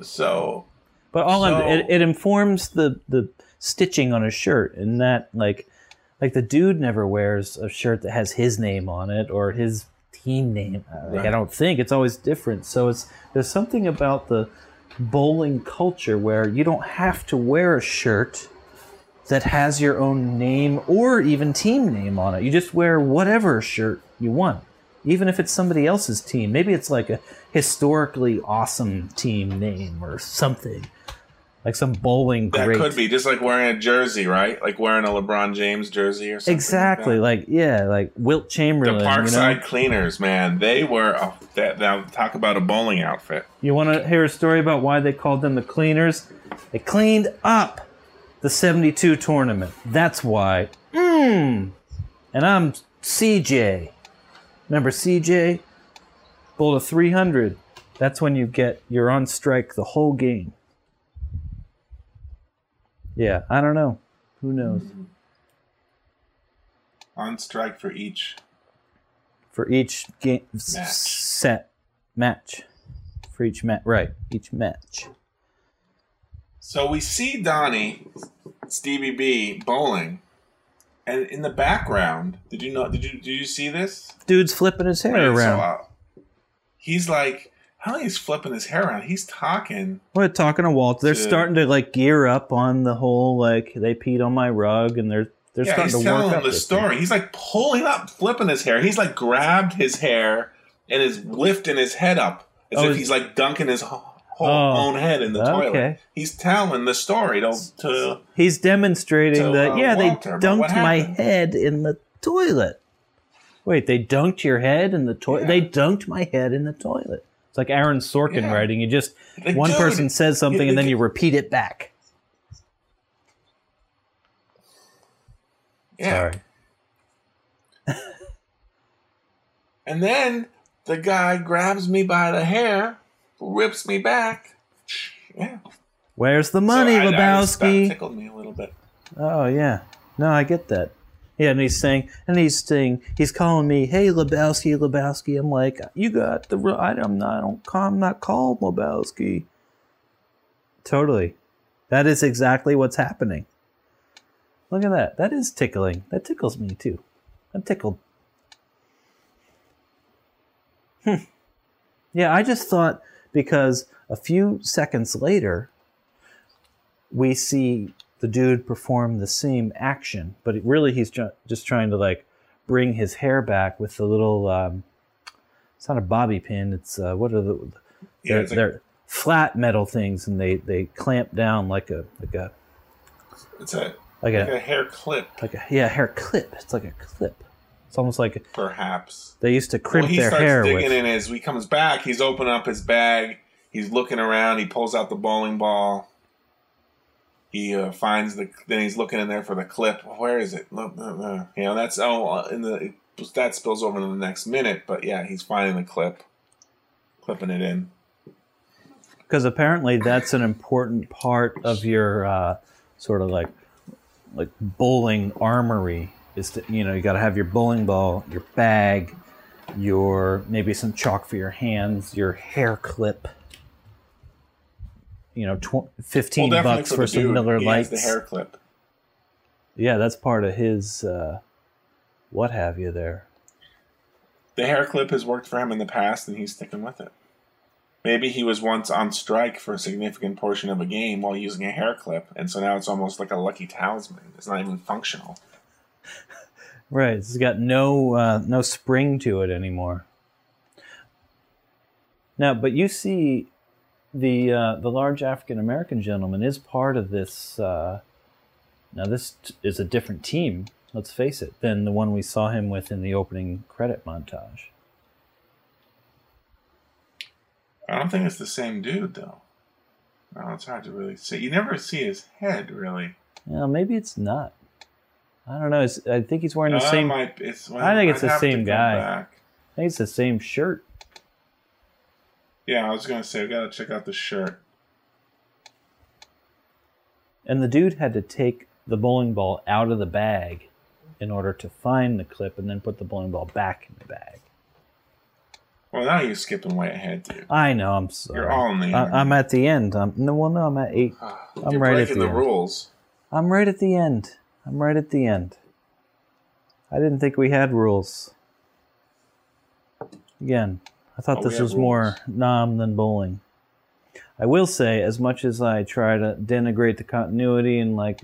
So... But all so, I'm, it, it informs the, the stitching on his shirt in that, like, like the dude never wears a shirt that has his name on it or his team name. Like, right. I don't think. It's always different. So it's there's something about the bowling culture where you don't have to wear a shirt that has your own name or even team name on it. You just wear whatever shirt you want, even if it's somebody else's team. Maybe it's like a historically awesome team name or something, like some bowling great. That could be just like wearing a jersey, right? Like wearing a LeBron James jersey or something. Exactly, like, that. like yeah, like Wilt Chamberlain. The Parkside you know? Cleaners, man, they were. Oh, that, now talk about a bowling outfit. You want to hear a story about why they called them the Cleaners? They cleaned up the seventy-two tournament. That's why. Mmm. And I'm C J. Remember C J? Bowled a three hundred. That's when you get, you're on strike the whole game. Yeah, I don't know. Who knows? Mm-hmm. On strike for each. For each game. Match. Set. Match. For each match. Right. Each match. So we see Donnie, Stevie B, bowling, and in the background, did you know? Did you did you see this? Dude's flipping his hair right, around. So, uh, he's like, how are he's flipping his hair around? He's talking. We're talking to Walter. They're to, starting to like gear up on the whole like they peed on my rug, and they're they're yeah, starting to work out. He's telling the story. Thing. He's like pulling up, flipping his hair. He's like grabbed his hair and is lifting his head up as oh, if he's like dunking his. Whole oh, own head in the okay. toilet. He's telling the story to. to He's demonstrating to, that. Uh, yeah, Walter, they dunked my head in the toilet. Wait, they dunked your head in the toilet. Yeah. They dunked my head in the toilet. It's like Aaron Sorkin yeah. writing. You just like, one dude, person says something it, it, and then you repeat it back. Yeah. Sorry. And then the guy grabs me by the hair. Rips me back. Yeah. Where's the money, so I, Lebowski? I, tickled me a little bit. Oh yeah. No, I get that. Yeah, and he's saying, and he's saying, he's calling me, "Hey, Lebowski, Lebowski." I'm like, "You got the real? I'm not. I don't. I'm not called Lebowski." Totally. That is exactly what's happening. Look at that. That is tickling. That tickles me too. I'm tickled. Hmm. Yeah, I just thought. Because a few seconds later, we see the dude perform the same action, but it really he's ju- just trying to like bring his hair back with the little. Um, it's not a bobby pin. It's uh, what are the? Yeah, they're, like, they're flat metal things, and they, they clamp down like a like a. It's a like, like a, a hair clip. Like a yeah hair clip. It's like a clip. It's almost like perhaps they used to crimp well, their hair. He starts digging with. in as he comes back. He's opening up his bag. He's looking around. He pulls out the bowling ball. He uh, finds the. Then he's looking in there for the clip. Where is it? You know that's oh in the that spills over in the next minute. But yeah, he's finding the clip, clipping it in. Because apparently that's an important part of your uh, sort of like like bowling armory. is to, you know, you got to have your bowling ball, your bag, your maybe some chalk for your hands, your hair clip. You know, tw fifteen well, bucks for, for some dude, Miller Lights. The hair clip. Yeah, that's part of his uh, what have you there. The hair clip has worked for him in the past, and he's sticking with it. Maybe he was once on strike for a significant portion of a game while using a hair clip, and so now it's almost like a lucky talisman. It's not even functional. Right, it's got no uh, no spring to it anymore. Now, but you see. The uh, the large African American gentleman is part of this. Uh, now this t is a different team. Let's face it, than the one we saw him with in the opening credit montage. I don't think it's the same dude, though. Well, it's hard to really see. You never see his head, really. Yeah, maybe it's not. I don't know. It's, I think he's wearing no, the same. Might, it's, well, I think it's I'd the same guy. Back. I think it's the same shirt. Yeah, I was going to say, we got to check out the shirt. And the dude had to take the bowling ball out of the bag in order to find the clip and then put the bowling ball back in the bag. Well, now you're skipping way ahead, dude. I know, I'm sorry. You're all in the I, I'm at the end. I'm, no, well, no, I'm at eight. I'm you're right breaking at the, the end. rules. I'm right at the end. I'm right at the end. I didn't think we had rules. Again. I thought oh, this was rules. more nom than bowling. I will say, as much as I try to denigrate the continuity and like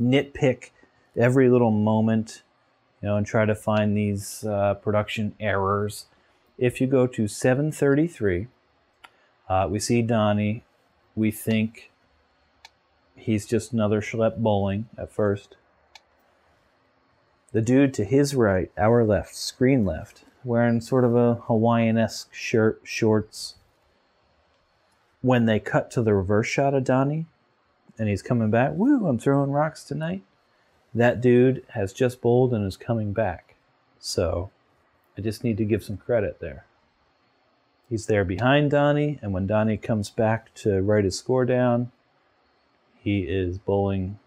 nitpick every little moment, you know, and try to find these uh, production errors, if you go to seven thirty-three, uh, we see Donnie. We think he's just another schlep bowling at first. The dude to his right, our left, screen left, wearing sort of a Hawaiian-esque shirt, shorts. When they cut to the reverse shot of Donnie, and he's coming back, woo, I'm throwing rocks tonight, that dude has just bowled and is coming back. So I just need to give some credit there. He's there behind Donnie, and when Donnie comes back to write his score down, he is bowling.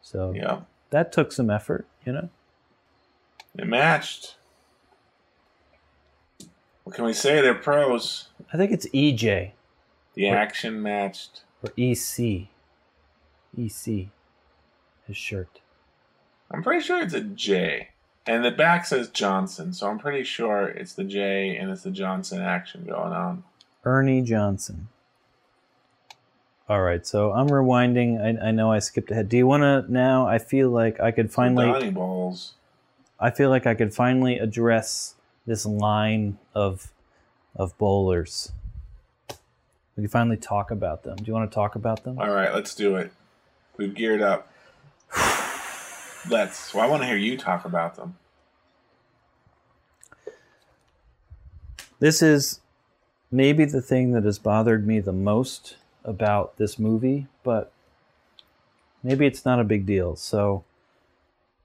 So yeah. That took some effort, you know? It matched. What can we say? They're pros. I think it's E J. The or, action matched. Or E C. E C. His shirt. I'm pretty sure it's a J. And the back says Johnson, so I'm pretty sure it's the J and it's the Johnson action going on. Ernie Johnson. All right, so I'm rewinding. I, I know I skipped ahead. Do you want to now? I feel like I could finally... Donnie balls. I feel like I could finally address... this line of of bowlers. We can finally talk about them. Do you want to talk about them? All right, let's do it. We've geared up. Let's. Well, I want to hear you talk about them. This is maybe the thing that has bothered me the most about this movie, but maybe it's not a big deal. So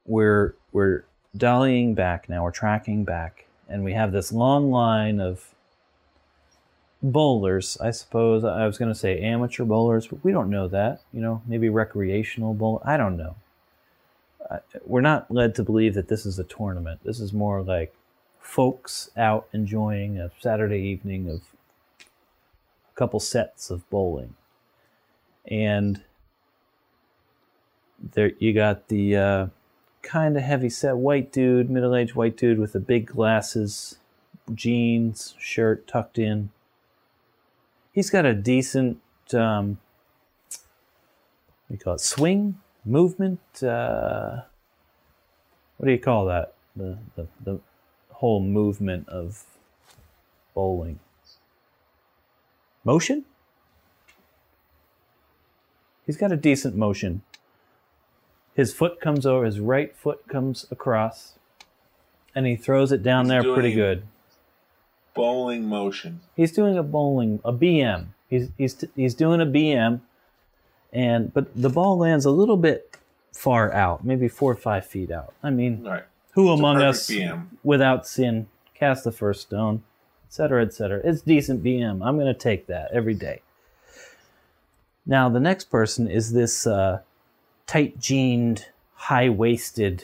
we're we're dollying back now. We're tracking back. And we have this long line of bowlers, I suppose. I was going to say amateur bowlers, but we don't know that. You know, maybe recreational bowlers. I don't know. We're not led to believe that this is a tournament. This is more like folks out enjoying a Saturday evening of a couple sets of bowling. And there you got the... Uh, kind of heavy set white dude, middle-aged white dude with the big glasses, jeans, shirt tucked in. He's got a decent, um, what do you call it, swing, movement, uh, what do you call that? The, the, the whole movement of bowling. Motion? He's got a decent motion. His foot comes over, his right foot comes across, and he throws it down there pretty good. Bowling motion. He's doing a bowling, a B M. He's he's he's doing a B M, and but the ball lands a little bit far out, maybe four or five feet out. I mean, right. Who among us without sin cast the first stone, et cetera, et cetera. It's decent B M. I'm going to take that every day. Now the next person is this. Uh, tight-jeaned, high-waisted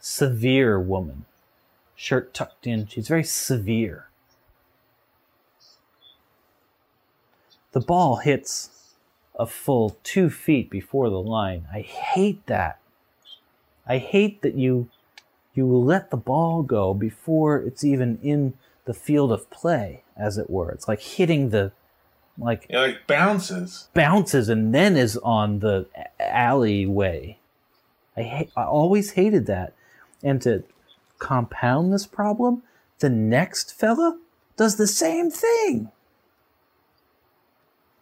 severe woman. Shirt tucked in. She's very severe. The ball hits a full two feet before the line. I hate that. I hate that you you let the ball go before it's even in the field of play, as it were. It's like hitting the like it like bounces, bounces, and then is on the alleyway. I hate, I always hated that, and to compound this problem, the next fella does the same thing,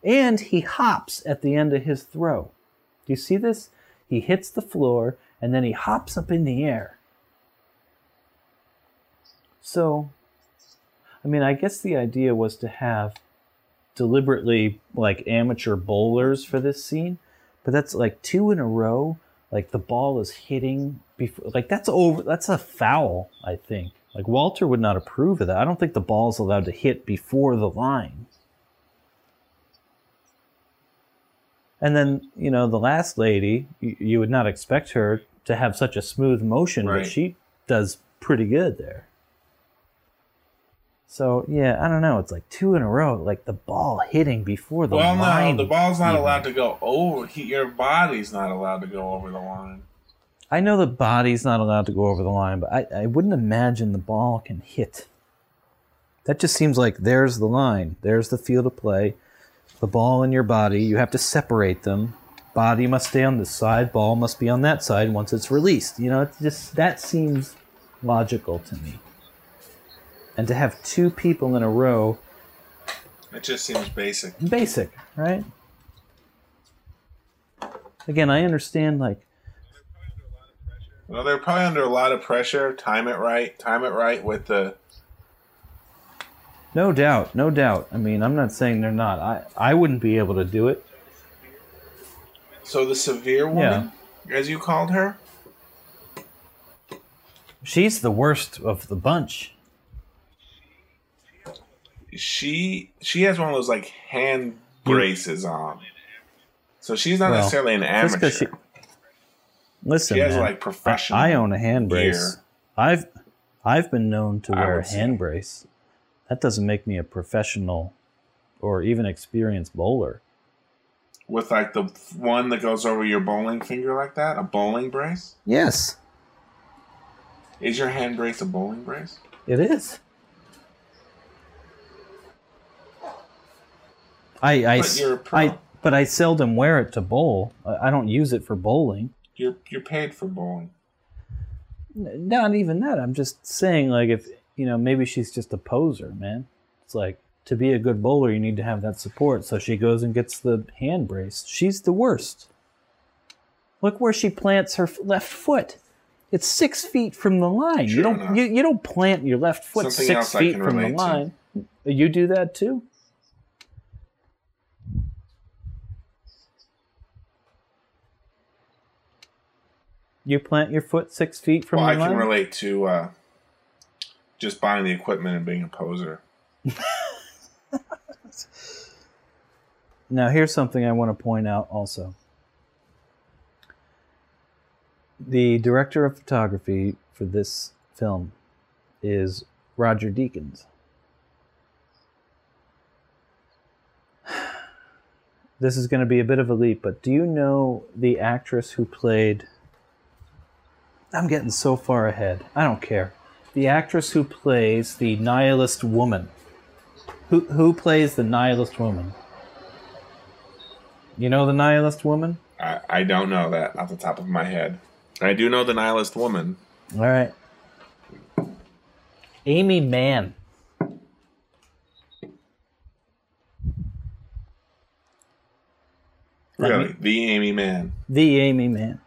and he hops at the end of his throw. Do you see this? He hits the floor and then he hops up in the air. So, I mean, I guess the idea was to have deliberately like amateur bowlers for this scene, but that's like two in a row. Like the ball is hitting before, like that's over. That's a foul, I think. Like Walter would not approve of that. I don't think the ball is allowed to hit before the line. And then, you know, the last lady, you, you would not expect her to have such a smooth motion, right. But she does pretty good there. So, yeah, I don't know. It's like two in a row, like the ball hitting before the well, line. Well, no, the ball's not even allowed to go over. He, your body's not allowed to go over the line. I know the body's not allowed to go over the line, but I, I wouldn't imagine the ball can hit. That just seems like there's the line. There's the field of play. The ball and your body, you have to separate them. Body must stay on this side. Ball must be on that side once it's released. You know, it's just that seems logical to me. And to have two people in a row... It just seems basic. Basic, right? Again, I understand, like... Well, they're probably under a lot of pressure. Time it right. Time it right with the... No doubt. No doubt. I mean, I'm not saying they're not. I, I wouldn't be able to do it. So the severe woman, yeah. As you called her? She's the worst of the bunch. She she has one of those like hand braces on, so she's not well, necessarily an amateur. She, listen, she has man, like professional. I, I own a hand brace. Gear. I've I've been known to wear a hand brace. That doesn't make me a professional or even experienced bowler. With like the one that goes over your bowling finger like that, a bowling brace. Yes. Is your hand brace a bowling brace? It is. I I but, you're a pro. I but I seldom wear it to bowl. I don't use it for bowling. You're you're paid for bowling. Not even that. I'm just saying, like, if you know, maybe she's just a poser, man. It's like to be a good bowler, you need to have that support. So she goes and gets the hand brace. She's the worst. Look where she plants her left foot. It's six feet from the line. Sure you don't you, you don't plant your left foot Something six feet from the line. To. You do that too. You plant your foot six feet from well, the line? Well, I can relate to uh, just buying the equipment and being a poser. Now, here's something I want to point out also. The director of photography for this film is Roger Deakins. This is going to be a bit of a leap, but do you know the actress who played... I'm getting so far ahead. I don't care. The actress who plays the nihilist woman. Who who plays the nihilist woman? You know the nihilist woman? I, I don't know that off the top of my head. I do know the nihilist woman. All right. Aimee Mann. Really? Me, the Aimee Mann. The Aimee Mann.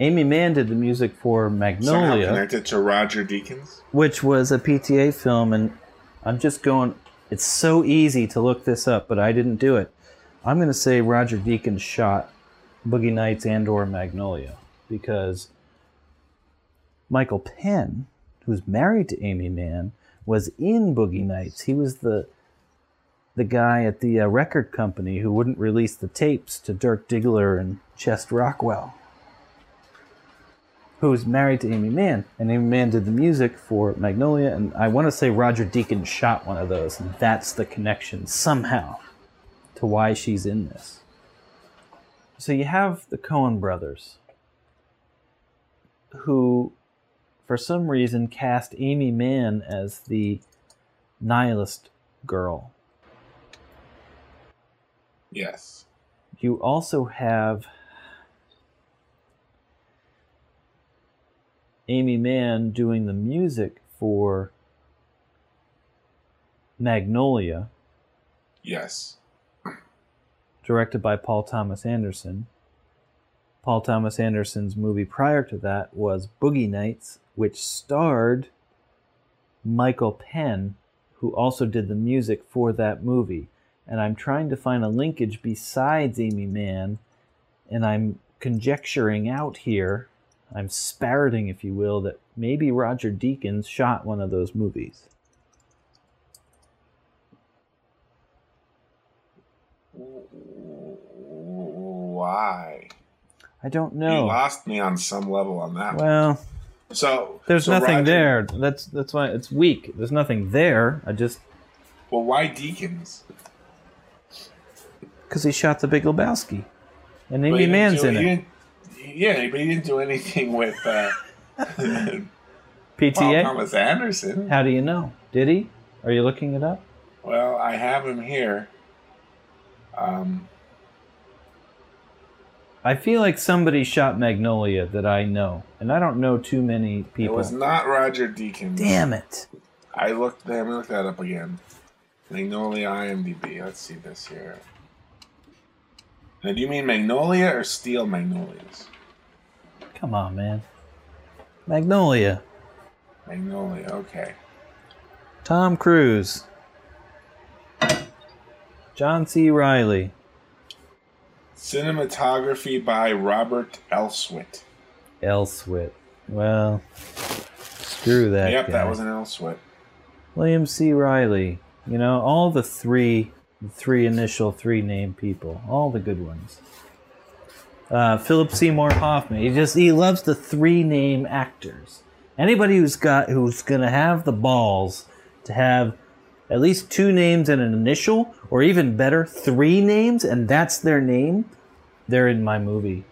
Aimee Mann did the music for Magnolia. Somehow connected to Roger Deakins? Which was a P T A film, and I'm just going... It's so easy to look this up, but I didn't do it. I'm going to say Roger Deakins shot Boogie Nights and or Magnolia, because Michael Penn, who's married to Aimee Mann, was in Boogie Nights. He was the the guy at the uh, record company who wouldn't release the tapes to Dirk Diggler and Chest Rockwell. who's married to Aimee Mann. And Aimee Mann did the music for Magnolia, and I want to say Roger Deakins shot one of those, and that's the connection somehow to why she's in this. So you have the Coen brothers, who, for some reason, cast Aimee Mann as the nihilist girl. Yes. You also have Aimee Mann doing the music for Magnolia. Yes. Directed by Paul Thomas Anderson. Paul Thomas Anderson's movie prior to that was Boogie Nights, which starred Michael Penn, who also did the music for that movie. And I'm trying to find a linkage besides Aimee Mann, and I'm conjecturing out here, I'm spouting, if you will, that maybe Roger Deakins shot one of those movies. Why? I don't know. You lost me on some level on that one. Well, so there's so nothing Roger, there. That's that's why it's weak. There's nothing there. I just. Well, why Deakins? Because he shot The Big Lebowski, and Aimee Mann's do, in it. Yeah, but he didn't do anything with uh, P T A. Paul Thomas Anderson. How do you know? Did he? Are you looking it up? Well, I have him here. Um, I feel like somebody shot Magnolia that I know, and I don't know too many people. It was not Roger Deakins. Damn it! I looked. Damn, look that up again. Magnolia, I M D B. Let's see this here. Now, do you mean Magnolia or Steel Magnolias? Come on, man. Magnolia. Magnolia, okay. Tom Cruise. John C. Reilly. Cinematography by Robert Elswit. Elswit. Well, screw that Yep, guy. That was an Elswit. William C. Reilly. You know, all the three... Three initial, three name people. All the good ones. Uh, Philip Seymour Hoffman. He just he loves the three name actors. Anybody who's got who's gonna have the balls to have at least two names and an initial, or even better, three names, and that's their name, they're in my movie.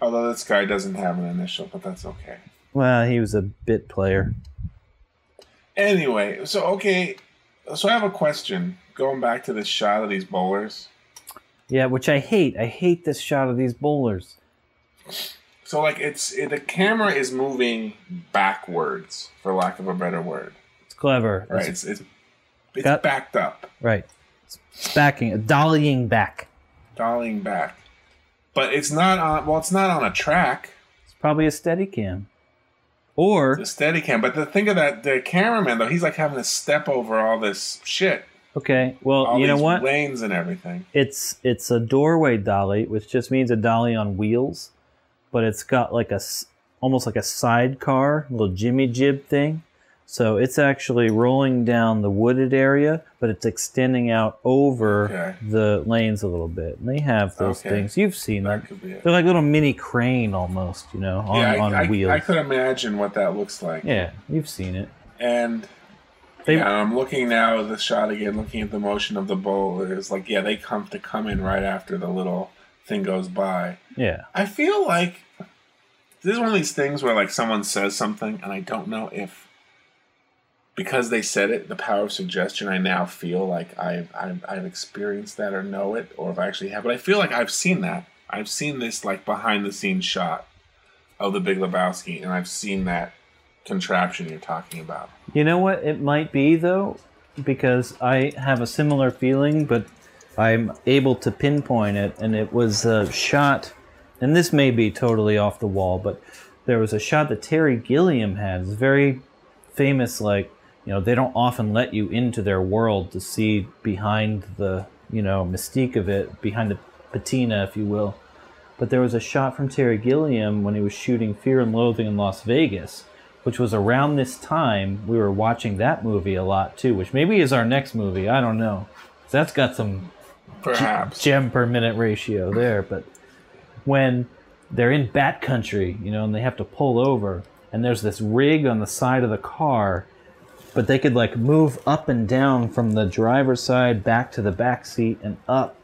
Although this guy doesn't have an initial, but that's okay. Well, he was a bit player. Anyway, so, okay, so I have a question. Going back to this shot of these bowlers. Yeah, which I hate. I hate this shot of these bowlers. So, like, it's it, the camera is moving backwards, for lack of a better word. It's clever. Right, it's, it's, it's got, backed up. Right. It's backing, dollying back. Dollying back. But it's not on, well, it's not on a track. It's probably a Steadicam. Or the Steadicam, but the thing of that, the cameraman though, he's like having to step over all this shit. Okay, well, all you know what? Lanes and everything. It's it's a doorway dolly, which just means a dolly on wheels, but it's got like a almost like a sidecar, little jimmy jib thing. So it's actually rolling down the wooded area, but it's extending out over okay. the lanes a little bit. And they have those okay. things. You've seen that them. They're like a little mini crane almost, you know, on, yeah, on I, wheels. I, I could imagine what that looks like. Yeah, you've seen it. And they, yeah, I'm looking now at the shot again, looking at the motion of the bowl. It's like, yeah, they come to come in right after the little thing goes by. Yeah. I feel like this is one of these things where like someone says something and I don't know if because they said it, the power of suggestion, I now feel like I've, I've, I've experienced that or know it, or if I actually have. But I feel like I've seen that. I've seen this like behind-the-scenes shot of The Big Lebowski, and I've seen that contraption you're talking about. You know what it might be, though? Because I have a similar feeling, but I'm able to pinpoint it, and it was a shot, and this may be totally off the wall, but there was a shot that Terry Gilliam had. It's very famous, like, you know, they don't often let you into their world to see behind the, you know, mystique of it, behind the patina, if you will. But there was a shot from Terry Gilliam when he was shooting Fear and Loathing in Las Vegas, which was around this time. We were watching that movie a lot, too, which maybe is our next movie. I don't know. So that's got some perhaps gem per minute ratio there. But when they're in bat country, you know, and they have to pull over, and there's this rig on the side of the car, but they could like move up and down from the driver's side back to the back seat and up.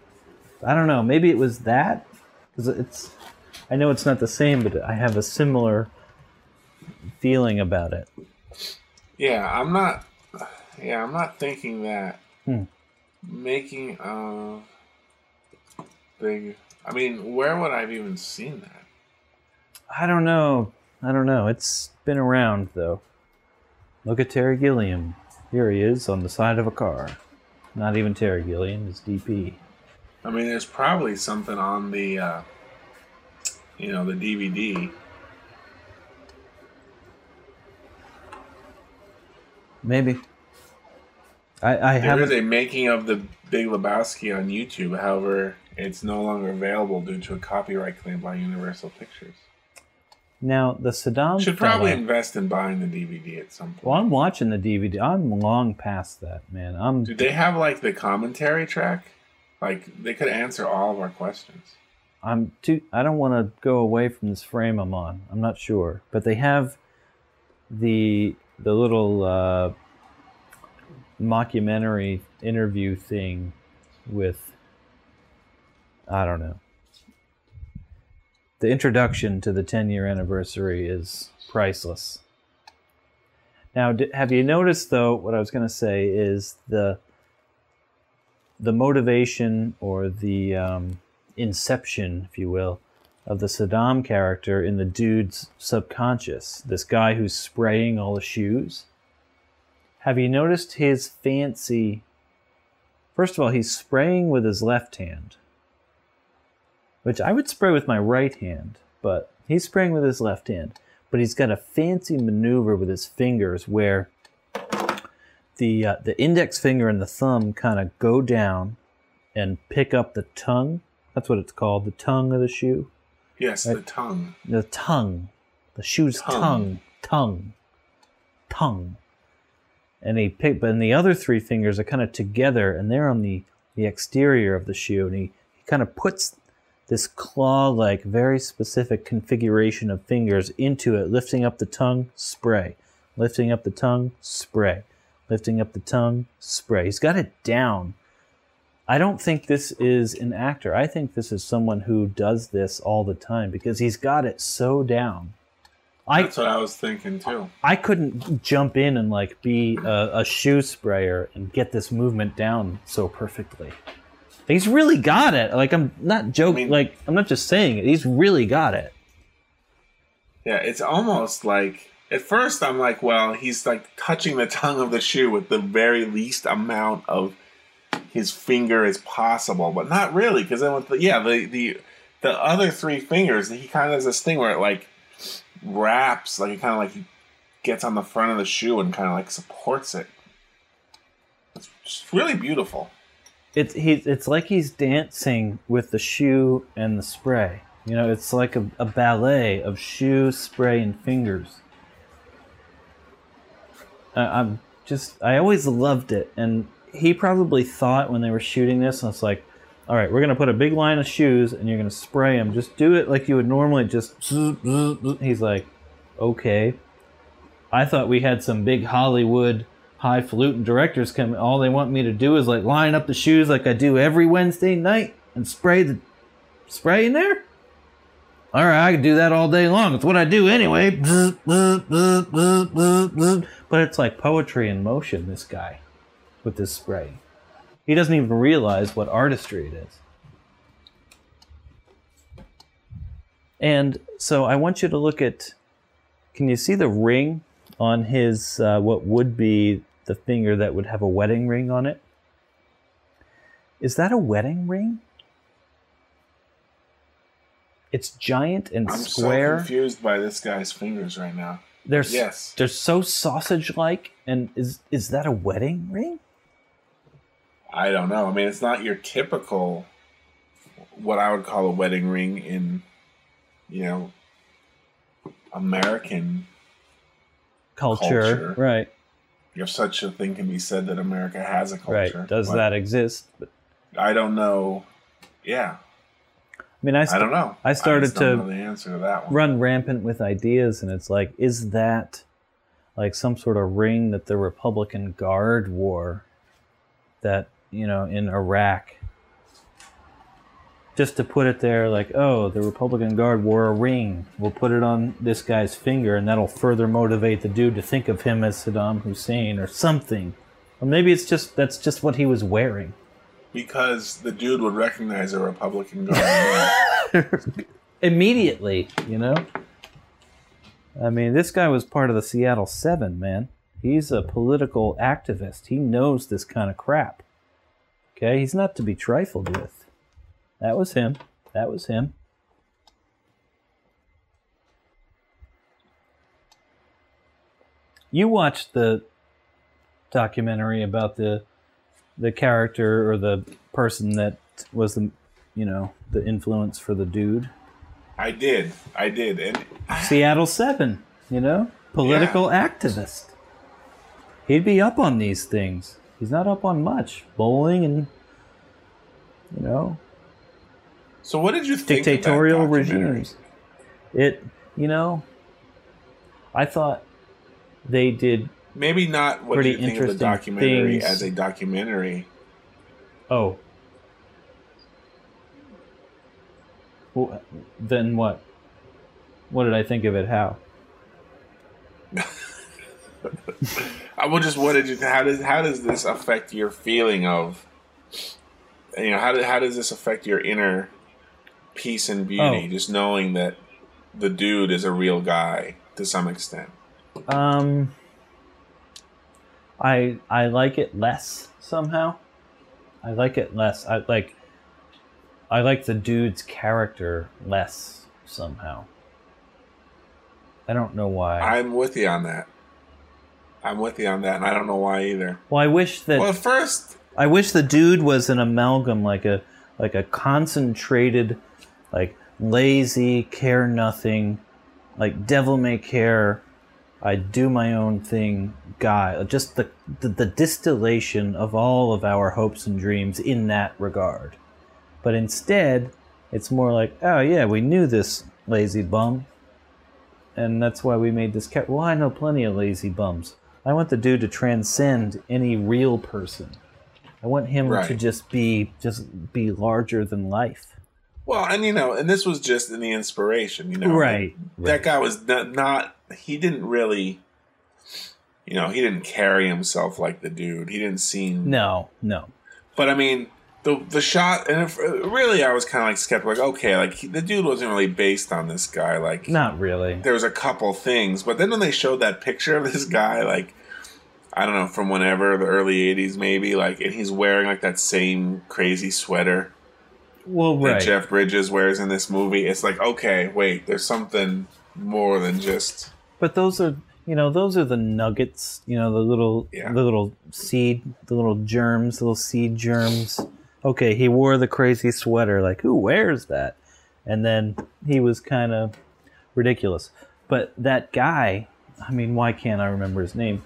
I don't know. Maybe it was that, because it's. I know it's not the same, but I have a similar feeling about it. Yeah, I'm not. Yeah, I'm not thinking that. Hmm. Making a big. I mean, where would I have even seen that? I don't know. I don't know. It's been around, though. Look at Terry Gilliam. Here he is on the side of a car. Not even Terry Gilliam, it's D P. I mean, there's probably something on the, uh, you know, the D V D. Maybe. I, I There is a making of The Big Lebowski on YouTube. However, it's no longer available due to a copyright claim by Universal Pictures. Now, the Saddam... Should probably fella, invest in buying the D V D at some point. Well, I'm watching the D V D. I'm long past that, man. I'm. Do they have, like, the commentary track? Like, they could answer all of our questions. I'm too... I don't want to go away from this frame I'm on. I'm not sure. But they have the, the little... Uh, mockumentary interview thing with, I don't know. The introduction to the ten-year anniversary is priceless. Now, have you noticed, though, what I was going to say is the the motivation or the um, inception, if you will, of the Saddam character in the dude's subconscious, this guy who's spraying all the shoes. Have you noticed his fancy... First of all, he's spraying with his left hand, which I would spray with my right hand, but he's spraying with his left hand. But he's got a fancy maneuver with his fingers where the, uh, the index finger and the thumb kind of go down and pick up the tongue. That's what it's called, the tongue of the shoe. Yes, right? The tongue. The tongue. The shoe's tongue. Tongue. Tongue. Tongue. And he picked, but the other three fingers are kind of together, and they're on the, the exterior of the shoe. And he, he kind of puts this claw-like, very specific configuration of fingers into it, lifting up the tongue, spray. Lifting up the tongue, spray. Lifting up the tongue, spray. He's got it down. I don't think this is an actor. I think this is someone who does this all the time because he's got it so down. That's I, what I was thinking, too. I couldn't jump in and, like, be a, a shoe sprayer and get this movement down so perfectly. He's really got it. Like, I'm not joking. I mean, like, I'm not just saying it. He's really got it. Yeah, it's almost like... At first, I'm like, well, he's, like, touching the tongue of the shoe with the very least amount of his finger as possible. But not really, because then with the... Yeah, the, the, the other three fingers, he kind of has this thing where it, like... wraps, like, he kind of like he gets on the front of the shoe and kind of like supports it. It's just really beautiful. It's he's it's like he's dancing with the shoe and the spray. You know, it's like a, a ballet of shoe, spray, and fingers. I, I'm just I always loved it, and he probably thought when they were shooting this, and it's like, all right, we're going to put a big line of shoes, and you're going to spray them. Just do it like you would normally, just... He's like, okay. I thought we had some big Hollywood highfalutin directors come. All they want me to do is, like, line up the shoes like I do every Wednesday night and spray the spray in there? All right, I can do that all day long. It's what I do anyway. But it's like poetry in motion, this guy, with this spray. He doesn't even realize what artistry it is. And so I want you to look at... Can you see the ring on his... Uh, what would be the finger that would have a wedding ring on it? Is that a wedding ring? It's giant and I'm square. I'm so confused by this guy's fingers right now. They're, yes. They're so sausage-like. And is, is that a wedding ring? I don't know. I mean, it's not your typical, what I would call a wedding ring in, you know, American culture. culture. Right. If such a thing can be said that America has a culture. Right. Does but, that exist? But I don't know. Yeah. I mean, I, st- I don't know. I started I to, know the answer to that one. Run rampant with ideas, and it's like, is that like some sort of ring that the Republican Guard wore that, you know, in Iraq? Just to put it there, like, oh, the Republican Guard wore a ring. We'll put it on this guy's finger, and that'll further motivate the dude to think of him as Saddam Hussein or something. Or maybe it's just that's just what he was wearing. Because the dude would recognize a Republican Guard immediately, you know? I mean, this guy was part of the Seattle Seven, man. He's a political activist. He knows this kind of crap. Okay? He's not to be trifled with. That was him. That was him. You watched the documentary about the the character or the person that was the, you know, the influence for the dude. I did. I did. And Seattle Seven, you know, political yeah. activist. He'd be up on these things. He's not up on much. Bowling and, you know. So what did you think? Dictatorial of that regimes. It, you know, I thought they did. Maybe not what you think of the documentary things. As a documentary. Oh. Well, then what? What did I think of it? How? I will just. What did you? How does how does this affect your feeling of? You know, how did how does this affect your inner peace and beauty? Oh. Just knowing that the dude is a real guy to some extent. Um. I I like it less somehow. I like it less. I like I like the dude's character less somehow. I don't know why. I'm with you on that. I'm with you on that, and I don't know why either. Well, I wish that. Well, first, I wish the dude was an amalgam, like a like a concentrated, like lazy, care nothing, like devil may care. I do my own thing guy. Just the, the the distillation of all of our hopes and dreams in that regard. But instead, it's more like, oh yeah, we knew this lazy bum. And that's why we made this cat. Well, I know plenty of lazy bums. I want the dude to transcend any real person. I want him right. to just be just be larger than life. Well, and you know, and this was just in the inspiration, you know. Right. That, right. that guy was not... not he didn't really, you know, he didn't carry himself like the dude. He didn't seem... No, no. But, I mean, the the shot... And if, really, I was kind of, like, skeptical. Like, okay, like, he, the dude wasn't really based on this guy. Like... Not really. There was a couple things. But then when they showed that picture of this guy, like, I don't know, from whenever, the early eighties maybe, like, and he's wearing, like, that same crazy sweater well, right. that Jeff Bridges wears in this movie. It's like, okay, wait, there's something more than just... But those are, you know, those are the nuggets, you know, the little, yeah. the little seed, the little germs, the little seed germs. Okay, he wore the crazy sweater. Like, who wears that? And then he was kind of ridiculous. But that guy, I mean, why can't I remember his name?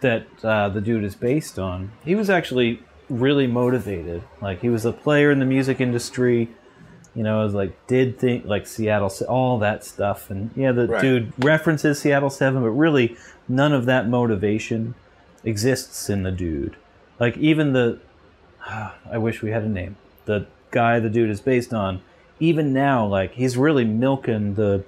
That uh, the dude is based on. He was actually really motivated. Like, he was a player in the music industry. You know, I was like, did think like Seattle, all that stuff. And yeah, the right. dude references Seattle Seven, but really none of that motivation exists in the dude. Like, even the, oh, I wish we had a name, the guy the dude is based on, even now, like, he's really milking the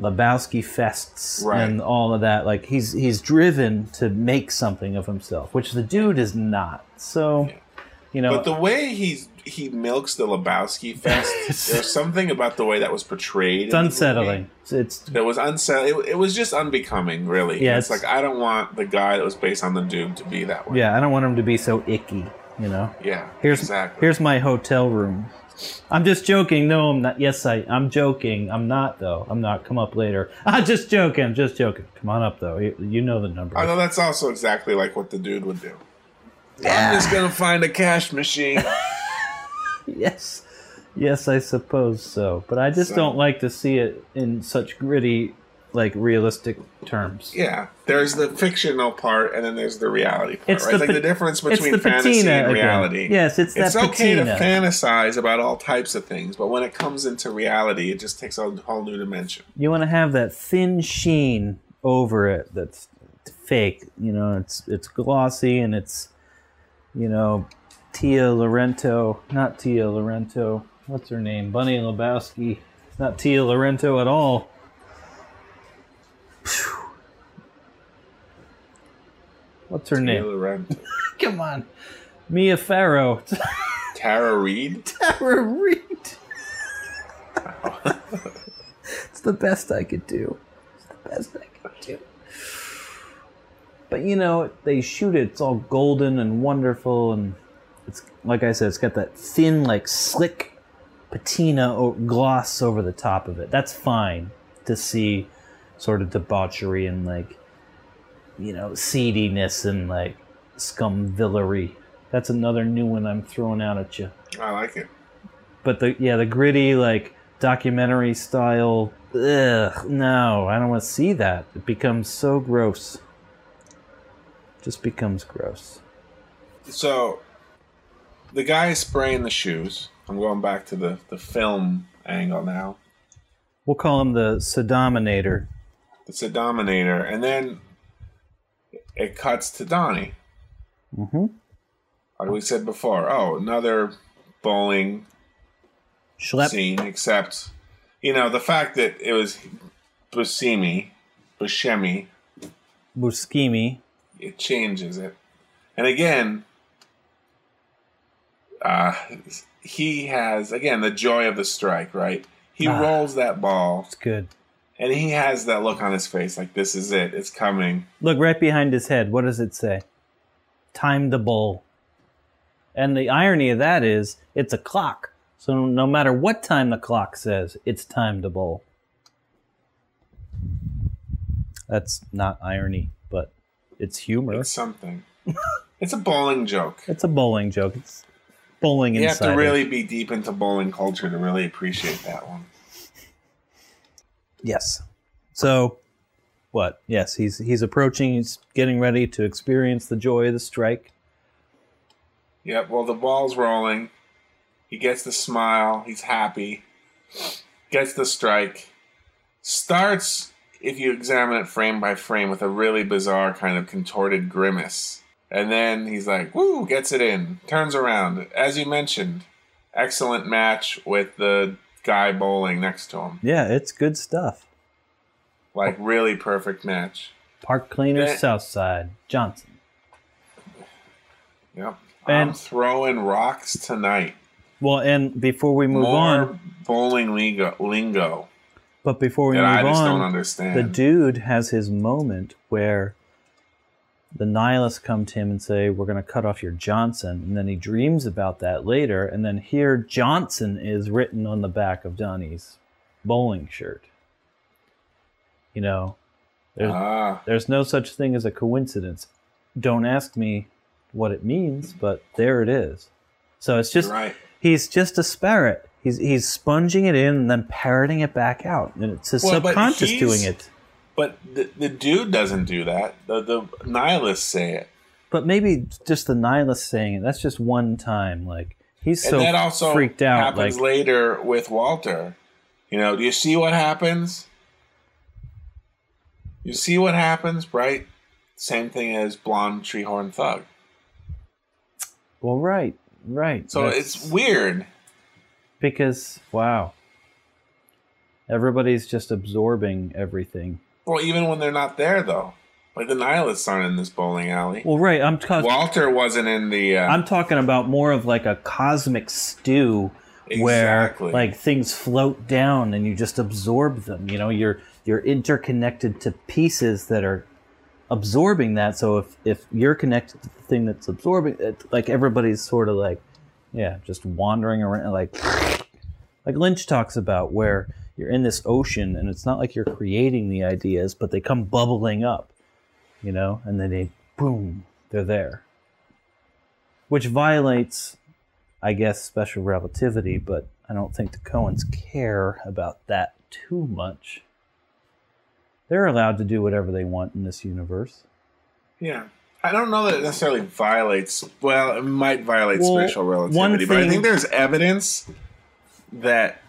Lebowski fests right. and all of that. Like, he's he's driven to make something of himself, which the dude is not. So, you know. But the way he's, he milks the Lebowski fest. There's something about the way that was portrayed. It's unsettling. It's that was unsettling. It, it was just unbecoming, really. Yeah, it's, it's like, I don't want the guy that was based on the dude to be that way. Yeah, I don't want him to be so icky, you know. Yeah, here's, exactly. Here's my hotel room. I'm just joking. No, I'm not. Yes, I. I'm joking. I'm not though. I'm not. Come up later. I'm just joking. I'm just joking. Come on up though. You, you know the number. I know that's also exactly like what the dude would do. Yeah. I'm just gonna find a cash machine. Yes, yes, I suppose so. But I just so. don't like to see it in such gritty, like realistic terms. Yeah, there's the fictional part, and then there's the reality part. It's right, the, like the difference between the fantasy patina, and reality. Again. Yes, it's that. It's okay patina. to fantasize about all types of things, but when it comes into reality, it just takes a whole new dimension. You want to have that thin sheen over it that's fake. You know, it's it's glossy and it's, you know, Tia Laurento, not Tia Laurento. What's her name? Bunny Lebowski. It's not Tia Laurento at all. What's her Tia name? Laurento. Come on. Mia Farrow. Tara Reid? Tara Reid. Wow. It's the best I could do. It's the best I could do. But, you know, they shoot it. It's all golden and wonderful. And it's, like I said, it's got that thin, like, slick patina or gloss over the top of it. That's fine to see sort of debauchery and, like, you know, seediness and, like, scumvillery. That's another new one I'm throwing out at you. I like it. But, the yeah, the gritty, like, documentary style, ugh, no, I don't want to see that. It becomes so gross. Just becomes gross. So, the guy is spraying the shoes. I'm going back to the, the film angle now. We'll call him the Saddominator. The Saddominator. And then it cuts to Donnie. Mm-hmm. Like we said before, oh, another bowling Schlep. scene, except, you know, the fact that it was Buscemi, Buscemi. Buscemi. It changes it. And again, uh, he has, again, the joy of the strike, right? He ah, rolls that ball. It's good. And he has that look on his face like, this is it. It's coming. Look, right behind his head, what does it say? Time to bowl. And the irony of that is, it's a clock. So no matter what time the clock says, it's time to bowl. That's not irony, but it's humor. It's something. It's a bowling joke. It's a bowling joke. It's bowling you inside. You have to really be deep into bowling culture to really appreciate that one. Yes. So, what? Yes, he's he's approaching. He's getting ready to experience the joy of the strike. Yep. Well, the ball's rolling. He gets the smile. He's happy. Gets the strike. Starts, if you examine it frame by frame, with a really bizarre kind of contorted grimace. And then he's like, woo, gets it in. Turns around. As you mentioned, excellent match with the guy bowling next to him. Yeah, it's good stuff. Like, really perfect match. Park Cleaner, then, Southside, Johnson. Yep. And, I'm throwing rocks tonight. Well, and before we move More on... bowling lingo, lingo. But before we move I just on, don't understand. The dude has his moment where... the nihilists come to him and say, we're going to cut off your Johnson. And then he dreams about that later. And then here, Johnson is written on the back of Donnie's bowling shirt. You know, there's, ah. there's no such thing as a coincidence. Don't ask me what it means, but there it is. So it's just, right. he's just a spirit. He's he's sponging it in and then parroting it back out. And it's his well, subconscious doing it. But the, the dude doesn't do that. The, the nihilists say it. But maybe just the nihilists saying it. That's just one time. Like, he's so freaked out. And that also happens like, later with Walter. You know, do you see what happens? You see what happens, right? Same thing as Blonde Treehorn Thug. Well, right, right. So That's, it's weird. Because, wow. Everybody's just absorbing everything. Well, even when they're not there, though, like the nihilists aren't in this bowling alley. Well, right. I'm talking. Walter wasn't in the. Uh, I'm talking about more of like a cosmic stew, exactly. where like things float down and you just absorb them. You know, you're you're interconnected to pieces that are absorbing that. So if if you're connected to the thing that's absorbing, it, like everybody's sort of like, yeah, just wandering around, like like Lynch talks about where. You're in this ocean, and it's not like you're creating the ideas, but they come bubbling up, you know, and then they, boom, they're there. Which violates, I guess, special relativity, but I don't think the Coens care about that too much. They're allowed to do whatever they want in this universe. Yeah. I don't know that it necessarily violates, well, it might violate well, spatial relativity, thing, but I think there's evidence that,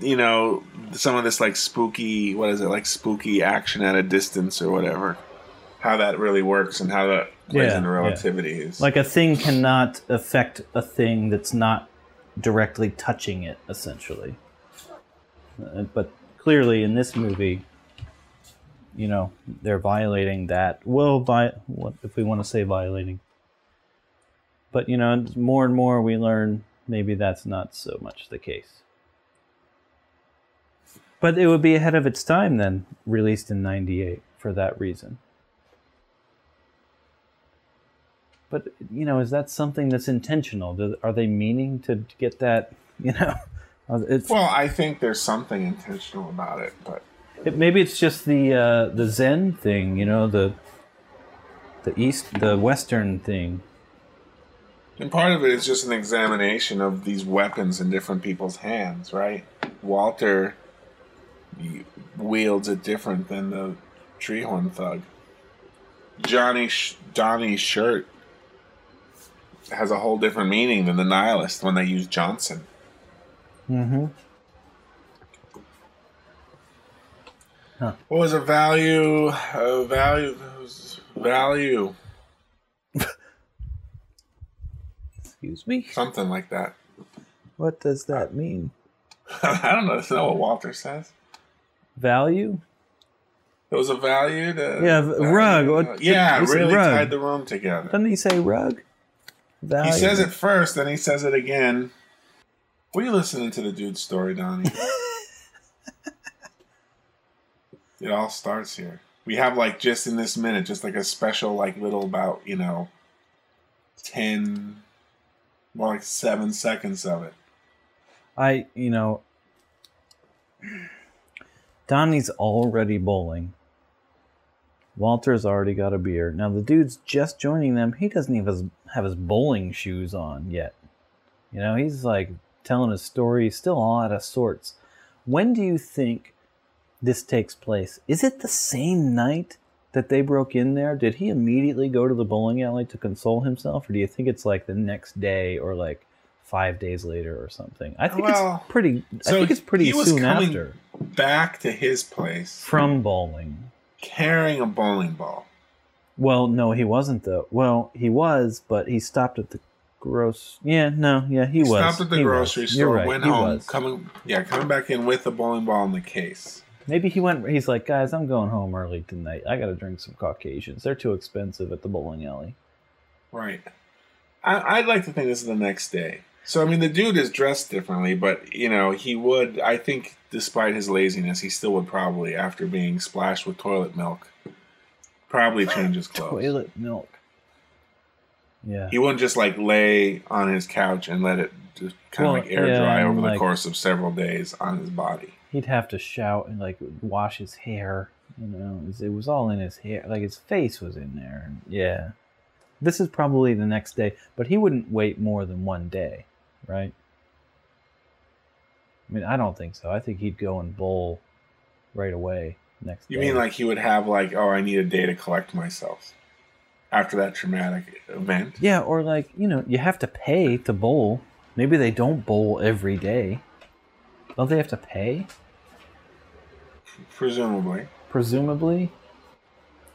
you know, some of this like spooky, what is it, like spooky action at a distance or whatever, how that really works and how that plays yeah, into relativity. Yeah. Is. Like a thing cannot affect a thing that's not directly touching it, essentially. Uh, but clearly in this movie... You know, they're violating that. Well, by what if we want to say violating? But, you know, more and more we learn maybe that's not so much the case. But it would be ahead of its time then, released in ninety-eight for that reason. But, you know, is that something that's intentional? Do, are they meaning to get that, you know? It's, well, I think there's something intentional about it, but... It, maybe it's just the uh, the Zen thing, you know, the the East, the Western thing. And part of it is just an examination of these weapons in different people's hands, right? Walter wields it different than the Treehorn Thug. Johnny Sh- Donnie's shirt has a whole different meaning than the nihilist when they use Johnson. Mm-hmm. Huh. What was a value? A value. Value. Excuse me? Something like that. What does that mean? I don't know. That's not what Walter says. Value? It was a value to... Yeah, value. Rug. What, yeah, it really rug. Tied the room together. Doesn't he say rug? Value. He says it first, then he says it again. Were you listening to the dude's story, Donnie? It all starts here. We have, like, just in this minute, just, like, a special, like, little about, you know, ten, more like seven seconds of it. I, you know, Donnie's already bowling. Walter's already got a beer. Now, the dude's just joining them. He doesn't even have his bowling shoes on yet. You know, he's, like, telling his story, still all out of sorts. When do you think... this takes place? Is it the same night that they broke in there? Did he immediately go to the bowling alley to console himself? Or do you think it's like the next day or like five days later or something? I think well, it's pretty so I think it's pretty he was soon coming after. Back to his place. From bowling. Carrying a bowling ball. Well, no, he wasn't though. Well, he was, but he stopped at the gross yeah, no, yeah, he, he was. Stopped at the he grocery was. Store, right, went home, was. coming yeah, coming back in with the bowling ball in the case. Maybe he went, he's like, guys, I'm going home early tonight. I got to drink some Caucasians. They're too expensive at the bowling alley. Right. I, I'd like to think this is the next day. So, I mean, the dude is dressed differently, but, you know, he would, I think, despite his laziness, he still would probably, after being splashed with toilet milk, probably change his clothes. Toilet milk. Yeah. He wouldn't just, like, lay on his couch and let it just kind well, of, like, air yeah, dry over like, the course of several days on his body. He'd have to shout and, like, wash his hair, you know. It was, it was all in his hair. Like, his face was in there. Yeah. This is probably the next day. But he wouldn't wait more than one day, right? I mean, I don't think so. I think he'd go and bowl right away next day. You mean, like, he would have, like, oh, I need a day to collect myself after that traumatic event? Yeah, or, like, you know, you have to pay to bowl. Maybe they don't bowl every day. Don't they have to pay? Presumably. Presumably?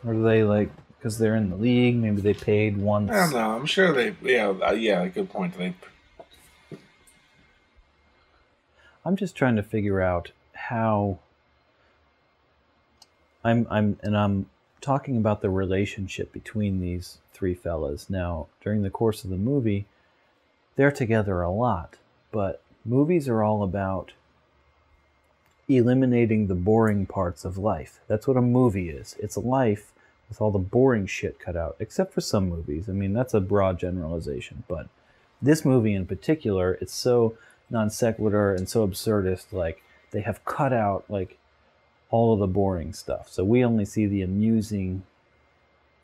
Or do they, like, because they're in the league, maybe they paid once? I don't know. I'm sure they, yeah, yeah, good point. They... I'm just trying to figure out how, I'm, I'm, and I'm talking about the relationship between these three fellas. Now, during the course of the movie, they're together a lot, but movies are all about eliminating the boring parts of life. That's what a movie is. It's life with all the boring shit cut out, except for some movies. I mean, that's a broad generalization, but this movie in particular, it's so non sequitur and so absurdist, like, they have cut out, like, all of the boring stuff. So we only see the amusing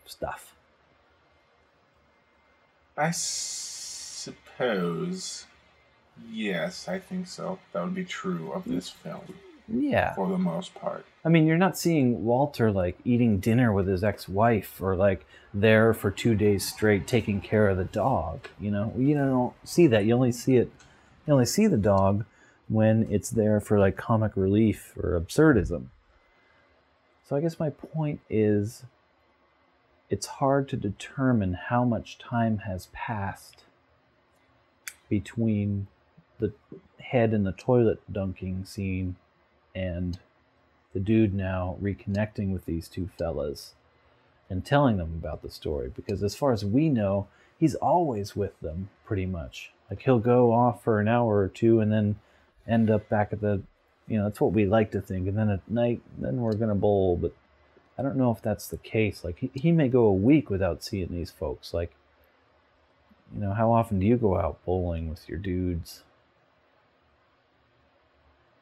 stuff. I suppose... Yes, I think so. That would be true of this film. Yeah. For the most part. I mean, you're not seeing Walter, like, eating dinner with his ex-wife or, like, there for two days straight taking care of the dog, you know? You don't see that. You only see it, you only see the dog when it's there for, like, comic relief or absurdism. So I guess my point is it's hard to determine how much time has passed between the head in the toilet dunking scene and the dude now reconnecting with these two fellas and telling them about the story, because as far as we know, he's always with them pretty much. Like, he'll go off for an hour or two and then end up back at the, you know, that's what we like to think, and then at night, then we're gonna bowl. But I don't know if that's the case. Like, he, he may go a week without seeing these folks. Like, you know, how often do you go out bowling with your dudes?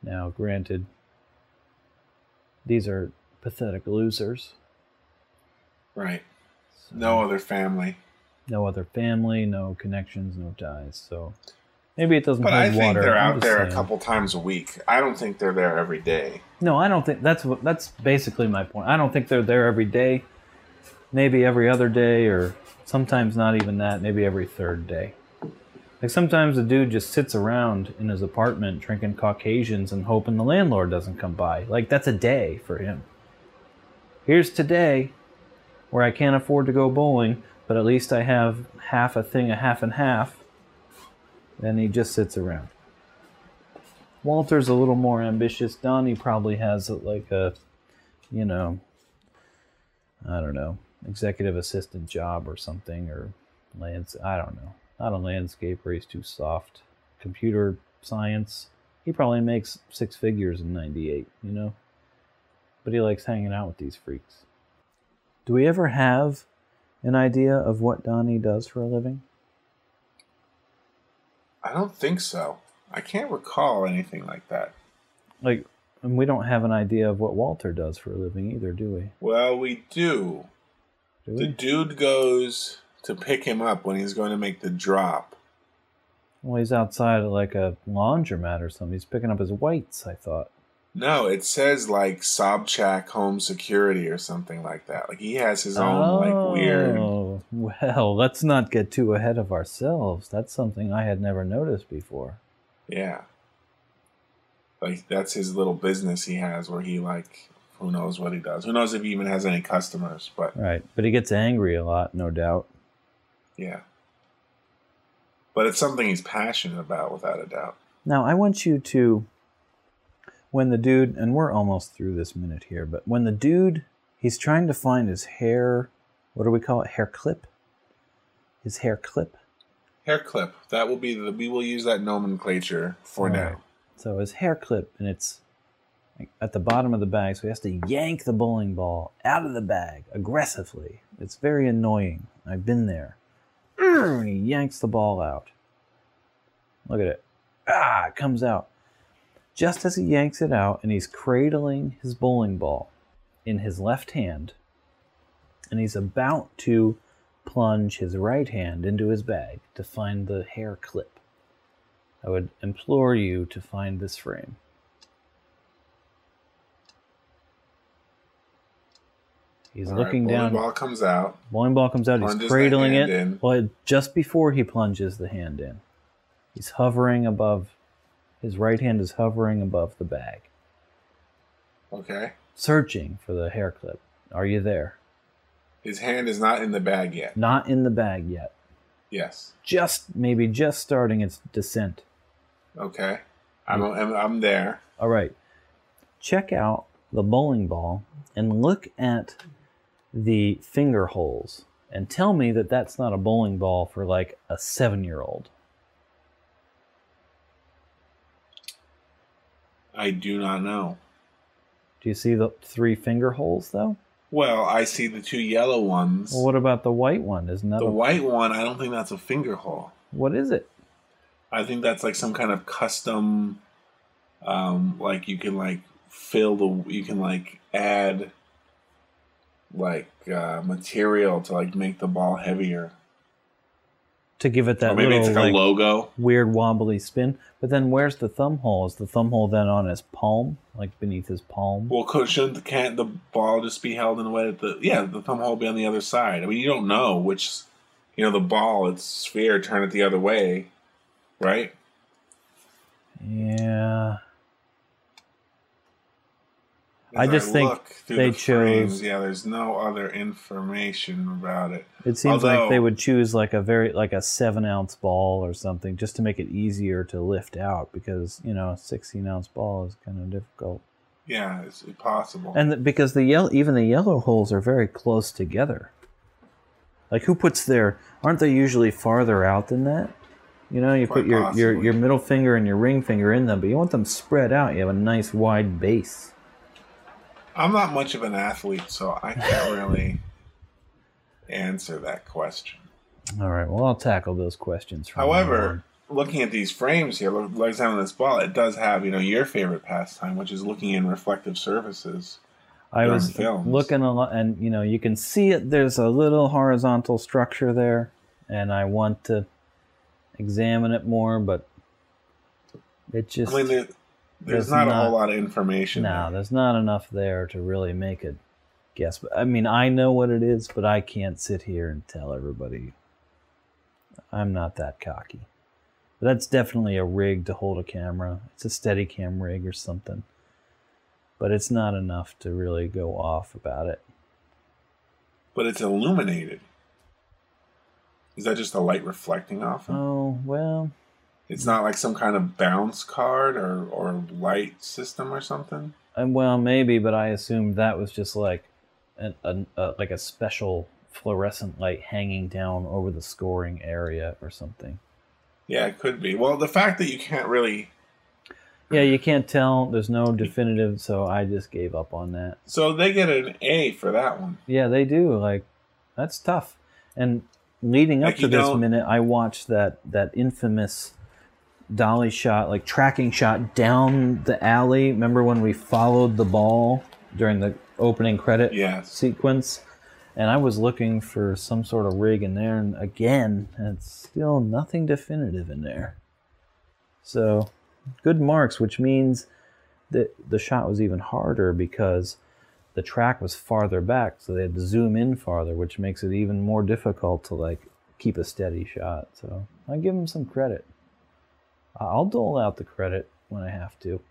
Now, granted, these are pathetic losers. Right. So, no other family. No other family, no connections, no ties. So maybe it doesn't hold water. But I think water. They're I'm out there saying. A couple times a week. I don't think they're there every day. No, I don't think that's what, that's basically my point. I don't think they're there every day. Maybe every other day, or sometimes not even that. Maybe every third day. Like, sometimes the dude just sits around in his apartment drinking Caucasians and hoping the landlord doesn't come by. Like, that's a day for him. Here's today, where I can't afford to go bowling, but at least I have half a thing, a half and half. And he just sits around. Walter's a little more ambitious. Donnie probably has, like, a, you know, I don't know, executive assistant job or something, or lands, I don't know. Not a landscaper, he's too soft. Computer science, he probably makes six figures in ninety-eight, you know? But he likes hanging out with these freaks. Do we ever have an idea of what Donnie does for a living? I don't think so. I can't recall anything like that. Like, and we don't have an idea of what Walter does for a living either, do we? Well, we do. Do we? The dude goes to pick him up when he's going to make the drop. Well, he's outside of, like, a laundromat or something. He's picking up his whites, I thought. No, it says, like, Sobchak Home Security or something like that. Like, he has his own, oh, like, weird... Oh, well, let's not get too ahead of ourselves. That's something I had never noticed before. Yeah. Like, that's his little business he has where he, like... Who knows what he does? Who knows if he even has any customers, but... Right, but he gets angry a lot, no doubt. Yeah. But it's something he's passionate about, without a doubt. Now, I want you to, when the dude, and we're almost through this minute here, but when the dude, he's trying to find his hair, what do we call it? Hair clip? His hair clip? Hair clip. That will be, the, we will use that nomenclature for All now. Right. So his hair clip, and it's at the bottom of the bag, so he has to yank the bowling ball out of the bag aggressively. It's very annoying. I've been there. And he yanks the ball out. Look at it. Ah, it comes out. Just as he yanks it out, and he's cradling his bowling ball in his left hand, and he's about to plunge his right hand into his bag to find the hair clip. I would implore you to find this frame. He's All looking right, bowling down. Bowling ball comes out. Bowling ball comes out. He's cradling it. In. Well, just before he plunges the hand in, he's hovering above. His right hand is hovering above the bag. Okay. Searching for the hair clip. Are you there? His hand is not in the bag yet. Not in the bag yet. Yes. Just maybe just starting its descent. Okay. I'm I'm, I'm there. All right. Check out the bowling ball and look at the finger holes and tell me that that's not a bowling ball for, like, a seven-year-old. I do not know. Do you see the three finger holes, though? Well, I see the two yellow ones. Well, what about the white one? Isn't that the a... white one? I don't think that's a finger hole. What is it? I think that's, like, some kind of custom, um, like, you can, like, fill the, you can, like, add, like, uh, material to, like, make the ball heavier. to give it that or maybe little, it's like, like, a logo. Weird wobbly spin. But then where's the thumb hole? Is the thumb hole then on his palm, like beneath his palm? Well, shouldn't the, can't the ball just be held in a way that the yeah the thumb hole be on the other side? I mean, you don't know which, you know, the ball, its sphere, turn it the other way, right? Yeah. As I just I think they the chose. Frames, yeah, there's no other information about it. It seems Although, like they would choose like a very like a seven ounce ball or something just to make it easier to lift out because you know a sixteen ounce ball is kind of difficult. Yeah, it's impossible. And the, because the yellow, even the yellow holes are very close together. Like who puts their? Aren't they usually farther out than that? You know, you Quite put your, your your middle finger and your ring finger in them, but you want them spread out. You have a nice wide base. I'm not much of an athlete, so I can't really answer that question. All right, well, I'll tackle those questions. From However, looking at these frames here, like on this ball, it does have, you know, your favorite pastime, which is looking in reflective surfaces. I was films. looking a lot, and you know, you can see it. There's a little horizontal structure there, and I want to examine it more, but it just. I mean, There's, there's not, not a whole lot of information. No, there. there's not enough there to really make a guess. But I mean, I know what it is, but I can't sit here and tell everybody. I'm not that cocky. But that's definitely a rig to hold a camera. It's a Steadicam rig or something. But it's not enough to really go off about it. But it's illuminated. Is that just a light reflecting off of it? Oh, well... It's not like some kind of bounce card or, or light system or something? Um, well, maybe, but I assumed that was just like an, a, a, like a special fluorescent light hanging down over the scoring area or something. Yeah, it could be. Well, the fact that you can't really... Yeah, you can't tell. There's no definitive, so I just gave up on that. So they get an A for that one. Yeah, they do. Like, that's tough. And leading up like to this don't... minute, I watched that, that infamous... dolly shot, like tracking shot down the alley. Remember when we followed the ball during the opening credit yes. sequence? And I was looking for some sort of rig in there, and again, it's still nothing definitive in there. So, good marks, which means that the shot was even harder because the track was farther back, so they had to zoom in farther, which makes it even more difficult to like keep a steady shot. So, I give them some credit. I'll dole out the credit when I have to.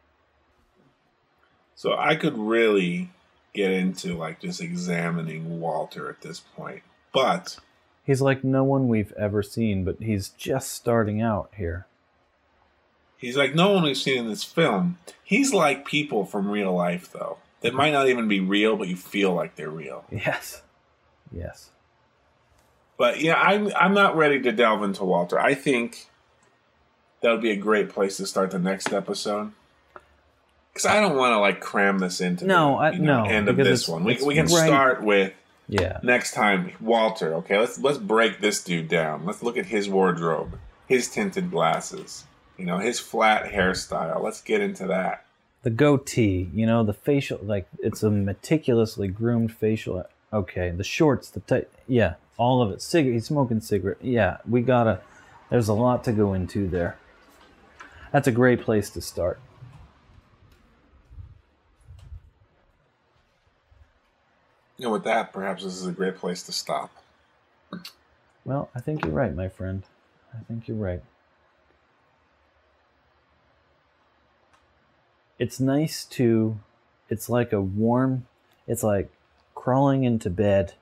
So I could really get into like just examining Walter at this point, but he's like no one we've ever seen, but he's just starting out here. He's like no one we've seen in this film. He's like people from real life, though. That might not even be real, but you feel like they're real. Yes. Yes. But yeah, I'm I'm not ready to delve into Walter. I think that would be a great place to start the next episode. Because I don't want to, like, cram this into no, the I, you know, no, end of this one. We, we can right. start with yeah. next time, Walter. Okay, let's let's break this dude down. Let's look at his wardrobe, his tinted glasses, you know, his flat hairstyle. Let's get into that. The goatee, you know, the facial, like, it's a meticulously groomed facial. Okay, the shorts, the tight, yeah, all of it. Cig- he's smoking cigarette. Yeah, we got to, there's a lot to go into there. That's a great place to start. You know, with that, perhaps this is a great place to stop. Well, I think you're right, my friend. I think you're right. It's nice to... It's like a warm... It's like crawling into bed.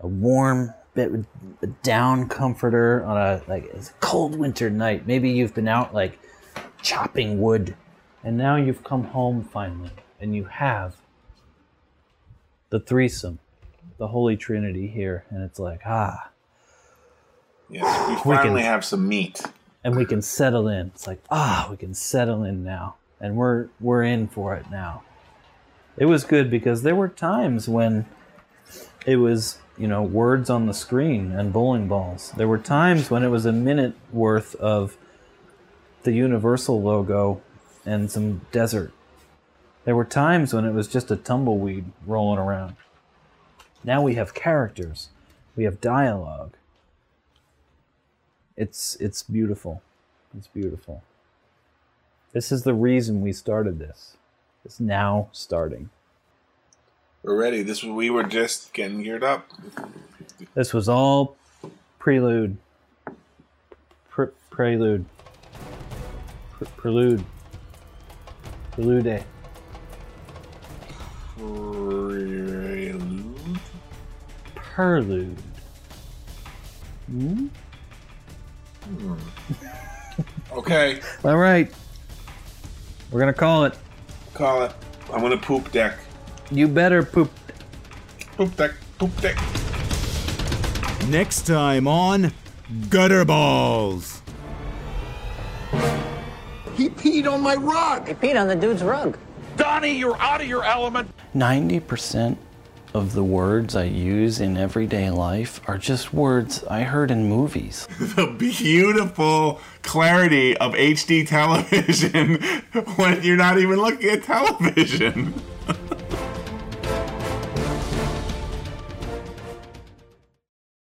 A warm... bit with a down comforter on a like it's a cold winter night. Maybe you've been out like chopping wood and now you've come home finally and you have the threesome, the Holy Trinity here, and it's like ah yes we finally we can, have some meat and we can settle in. It's like ah we can settle in now and we're we're in for it now. It was good because there were times when it was you know, words on the screen and bowling balls. There were times when it was a minute worth of the Universal logo and some desert. There were times when it was just a tumbleweed rolling around. Now we have characters. We have dialogue. It's it's beautiful. It's beautiful. This is the reason we started this. It's now starting. We're ready. This we were just getting geared up. This was all prelude. Pre- prelude. Pre- prelude. Prelude. Prelude. Prelude. Hmm? Hmm. Okay. All right. We're going to call it. Call it. I'm going to poop deck. You better poop. Poop deck. Poop deck. Next time on Gutter Balls. He peed on my rug. He peed on the dude's rug. Donnie, you're out of your element. ninety percent of the words I use in everyday life are just words I heard in movies. The beautiful clarity of H D television when you're not even looking at television.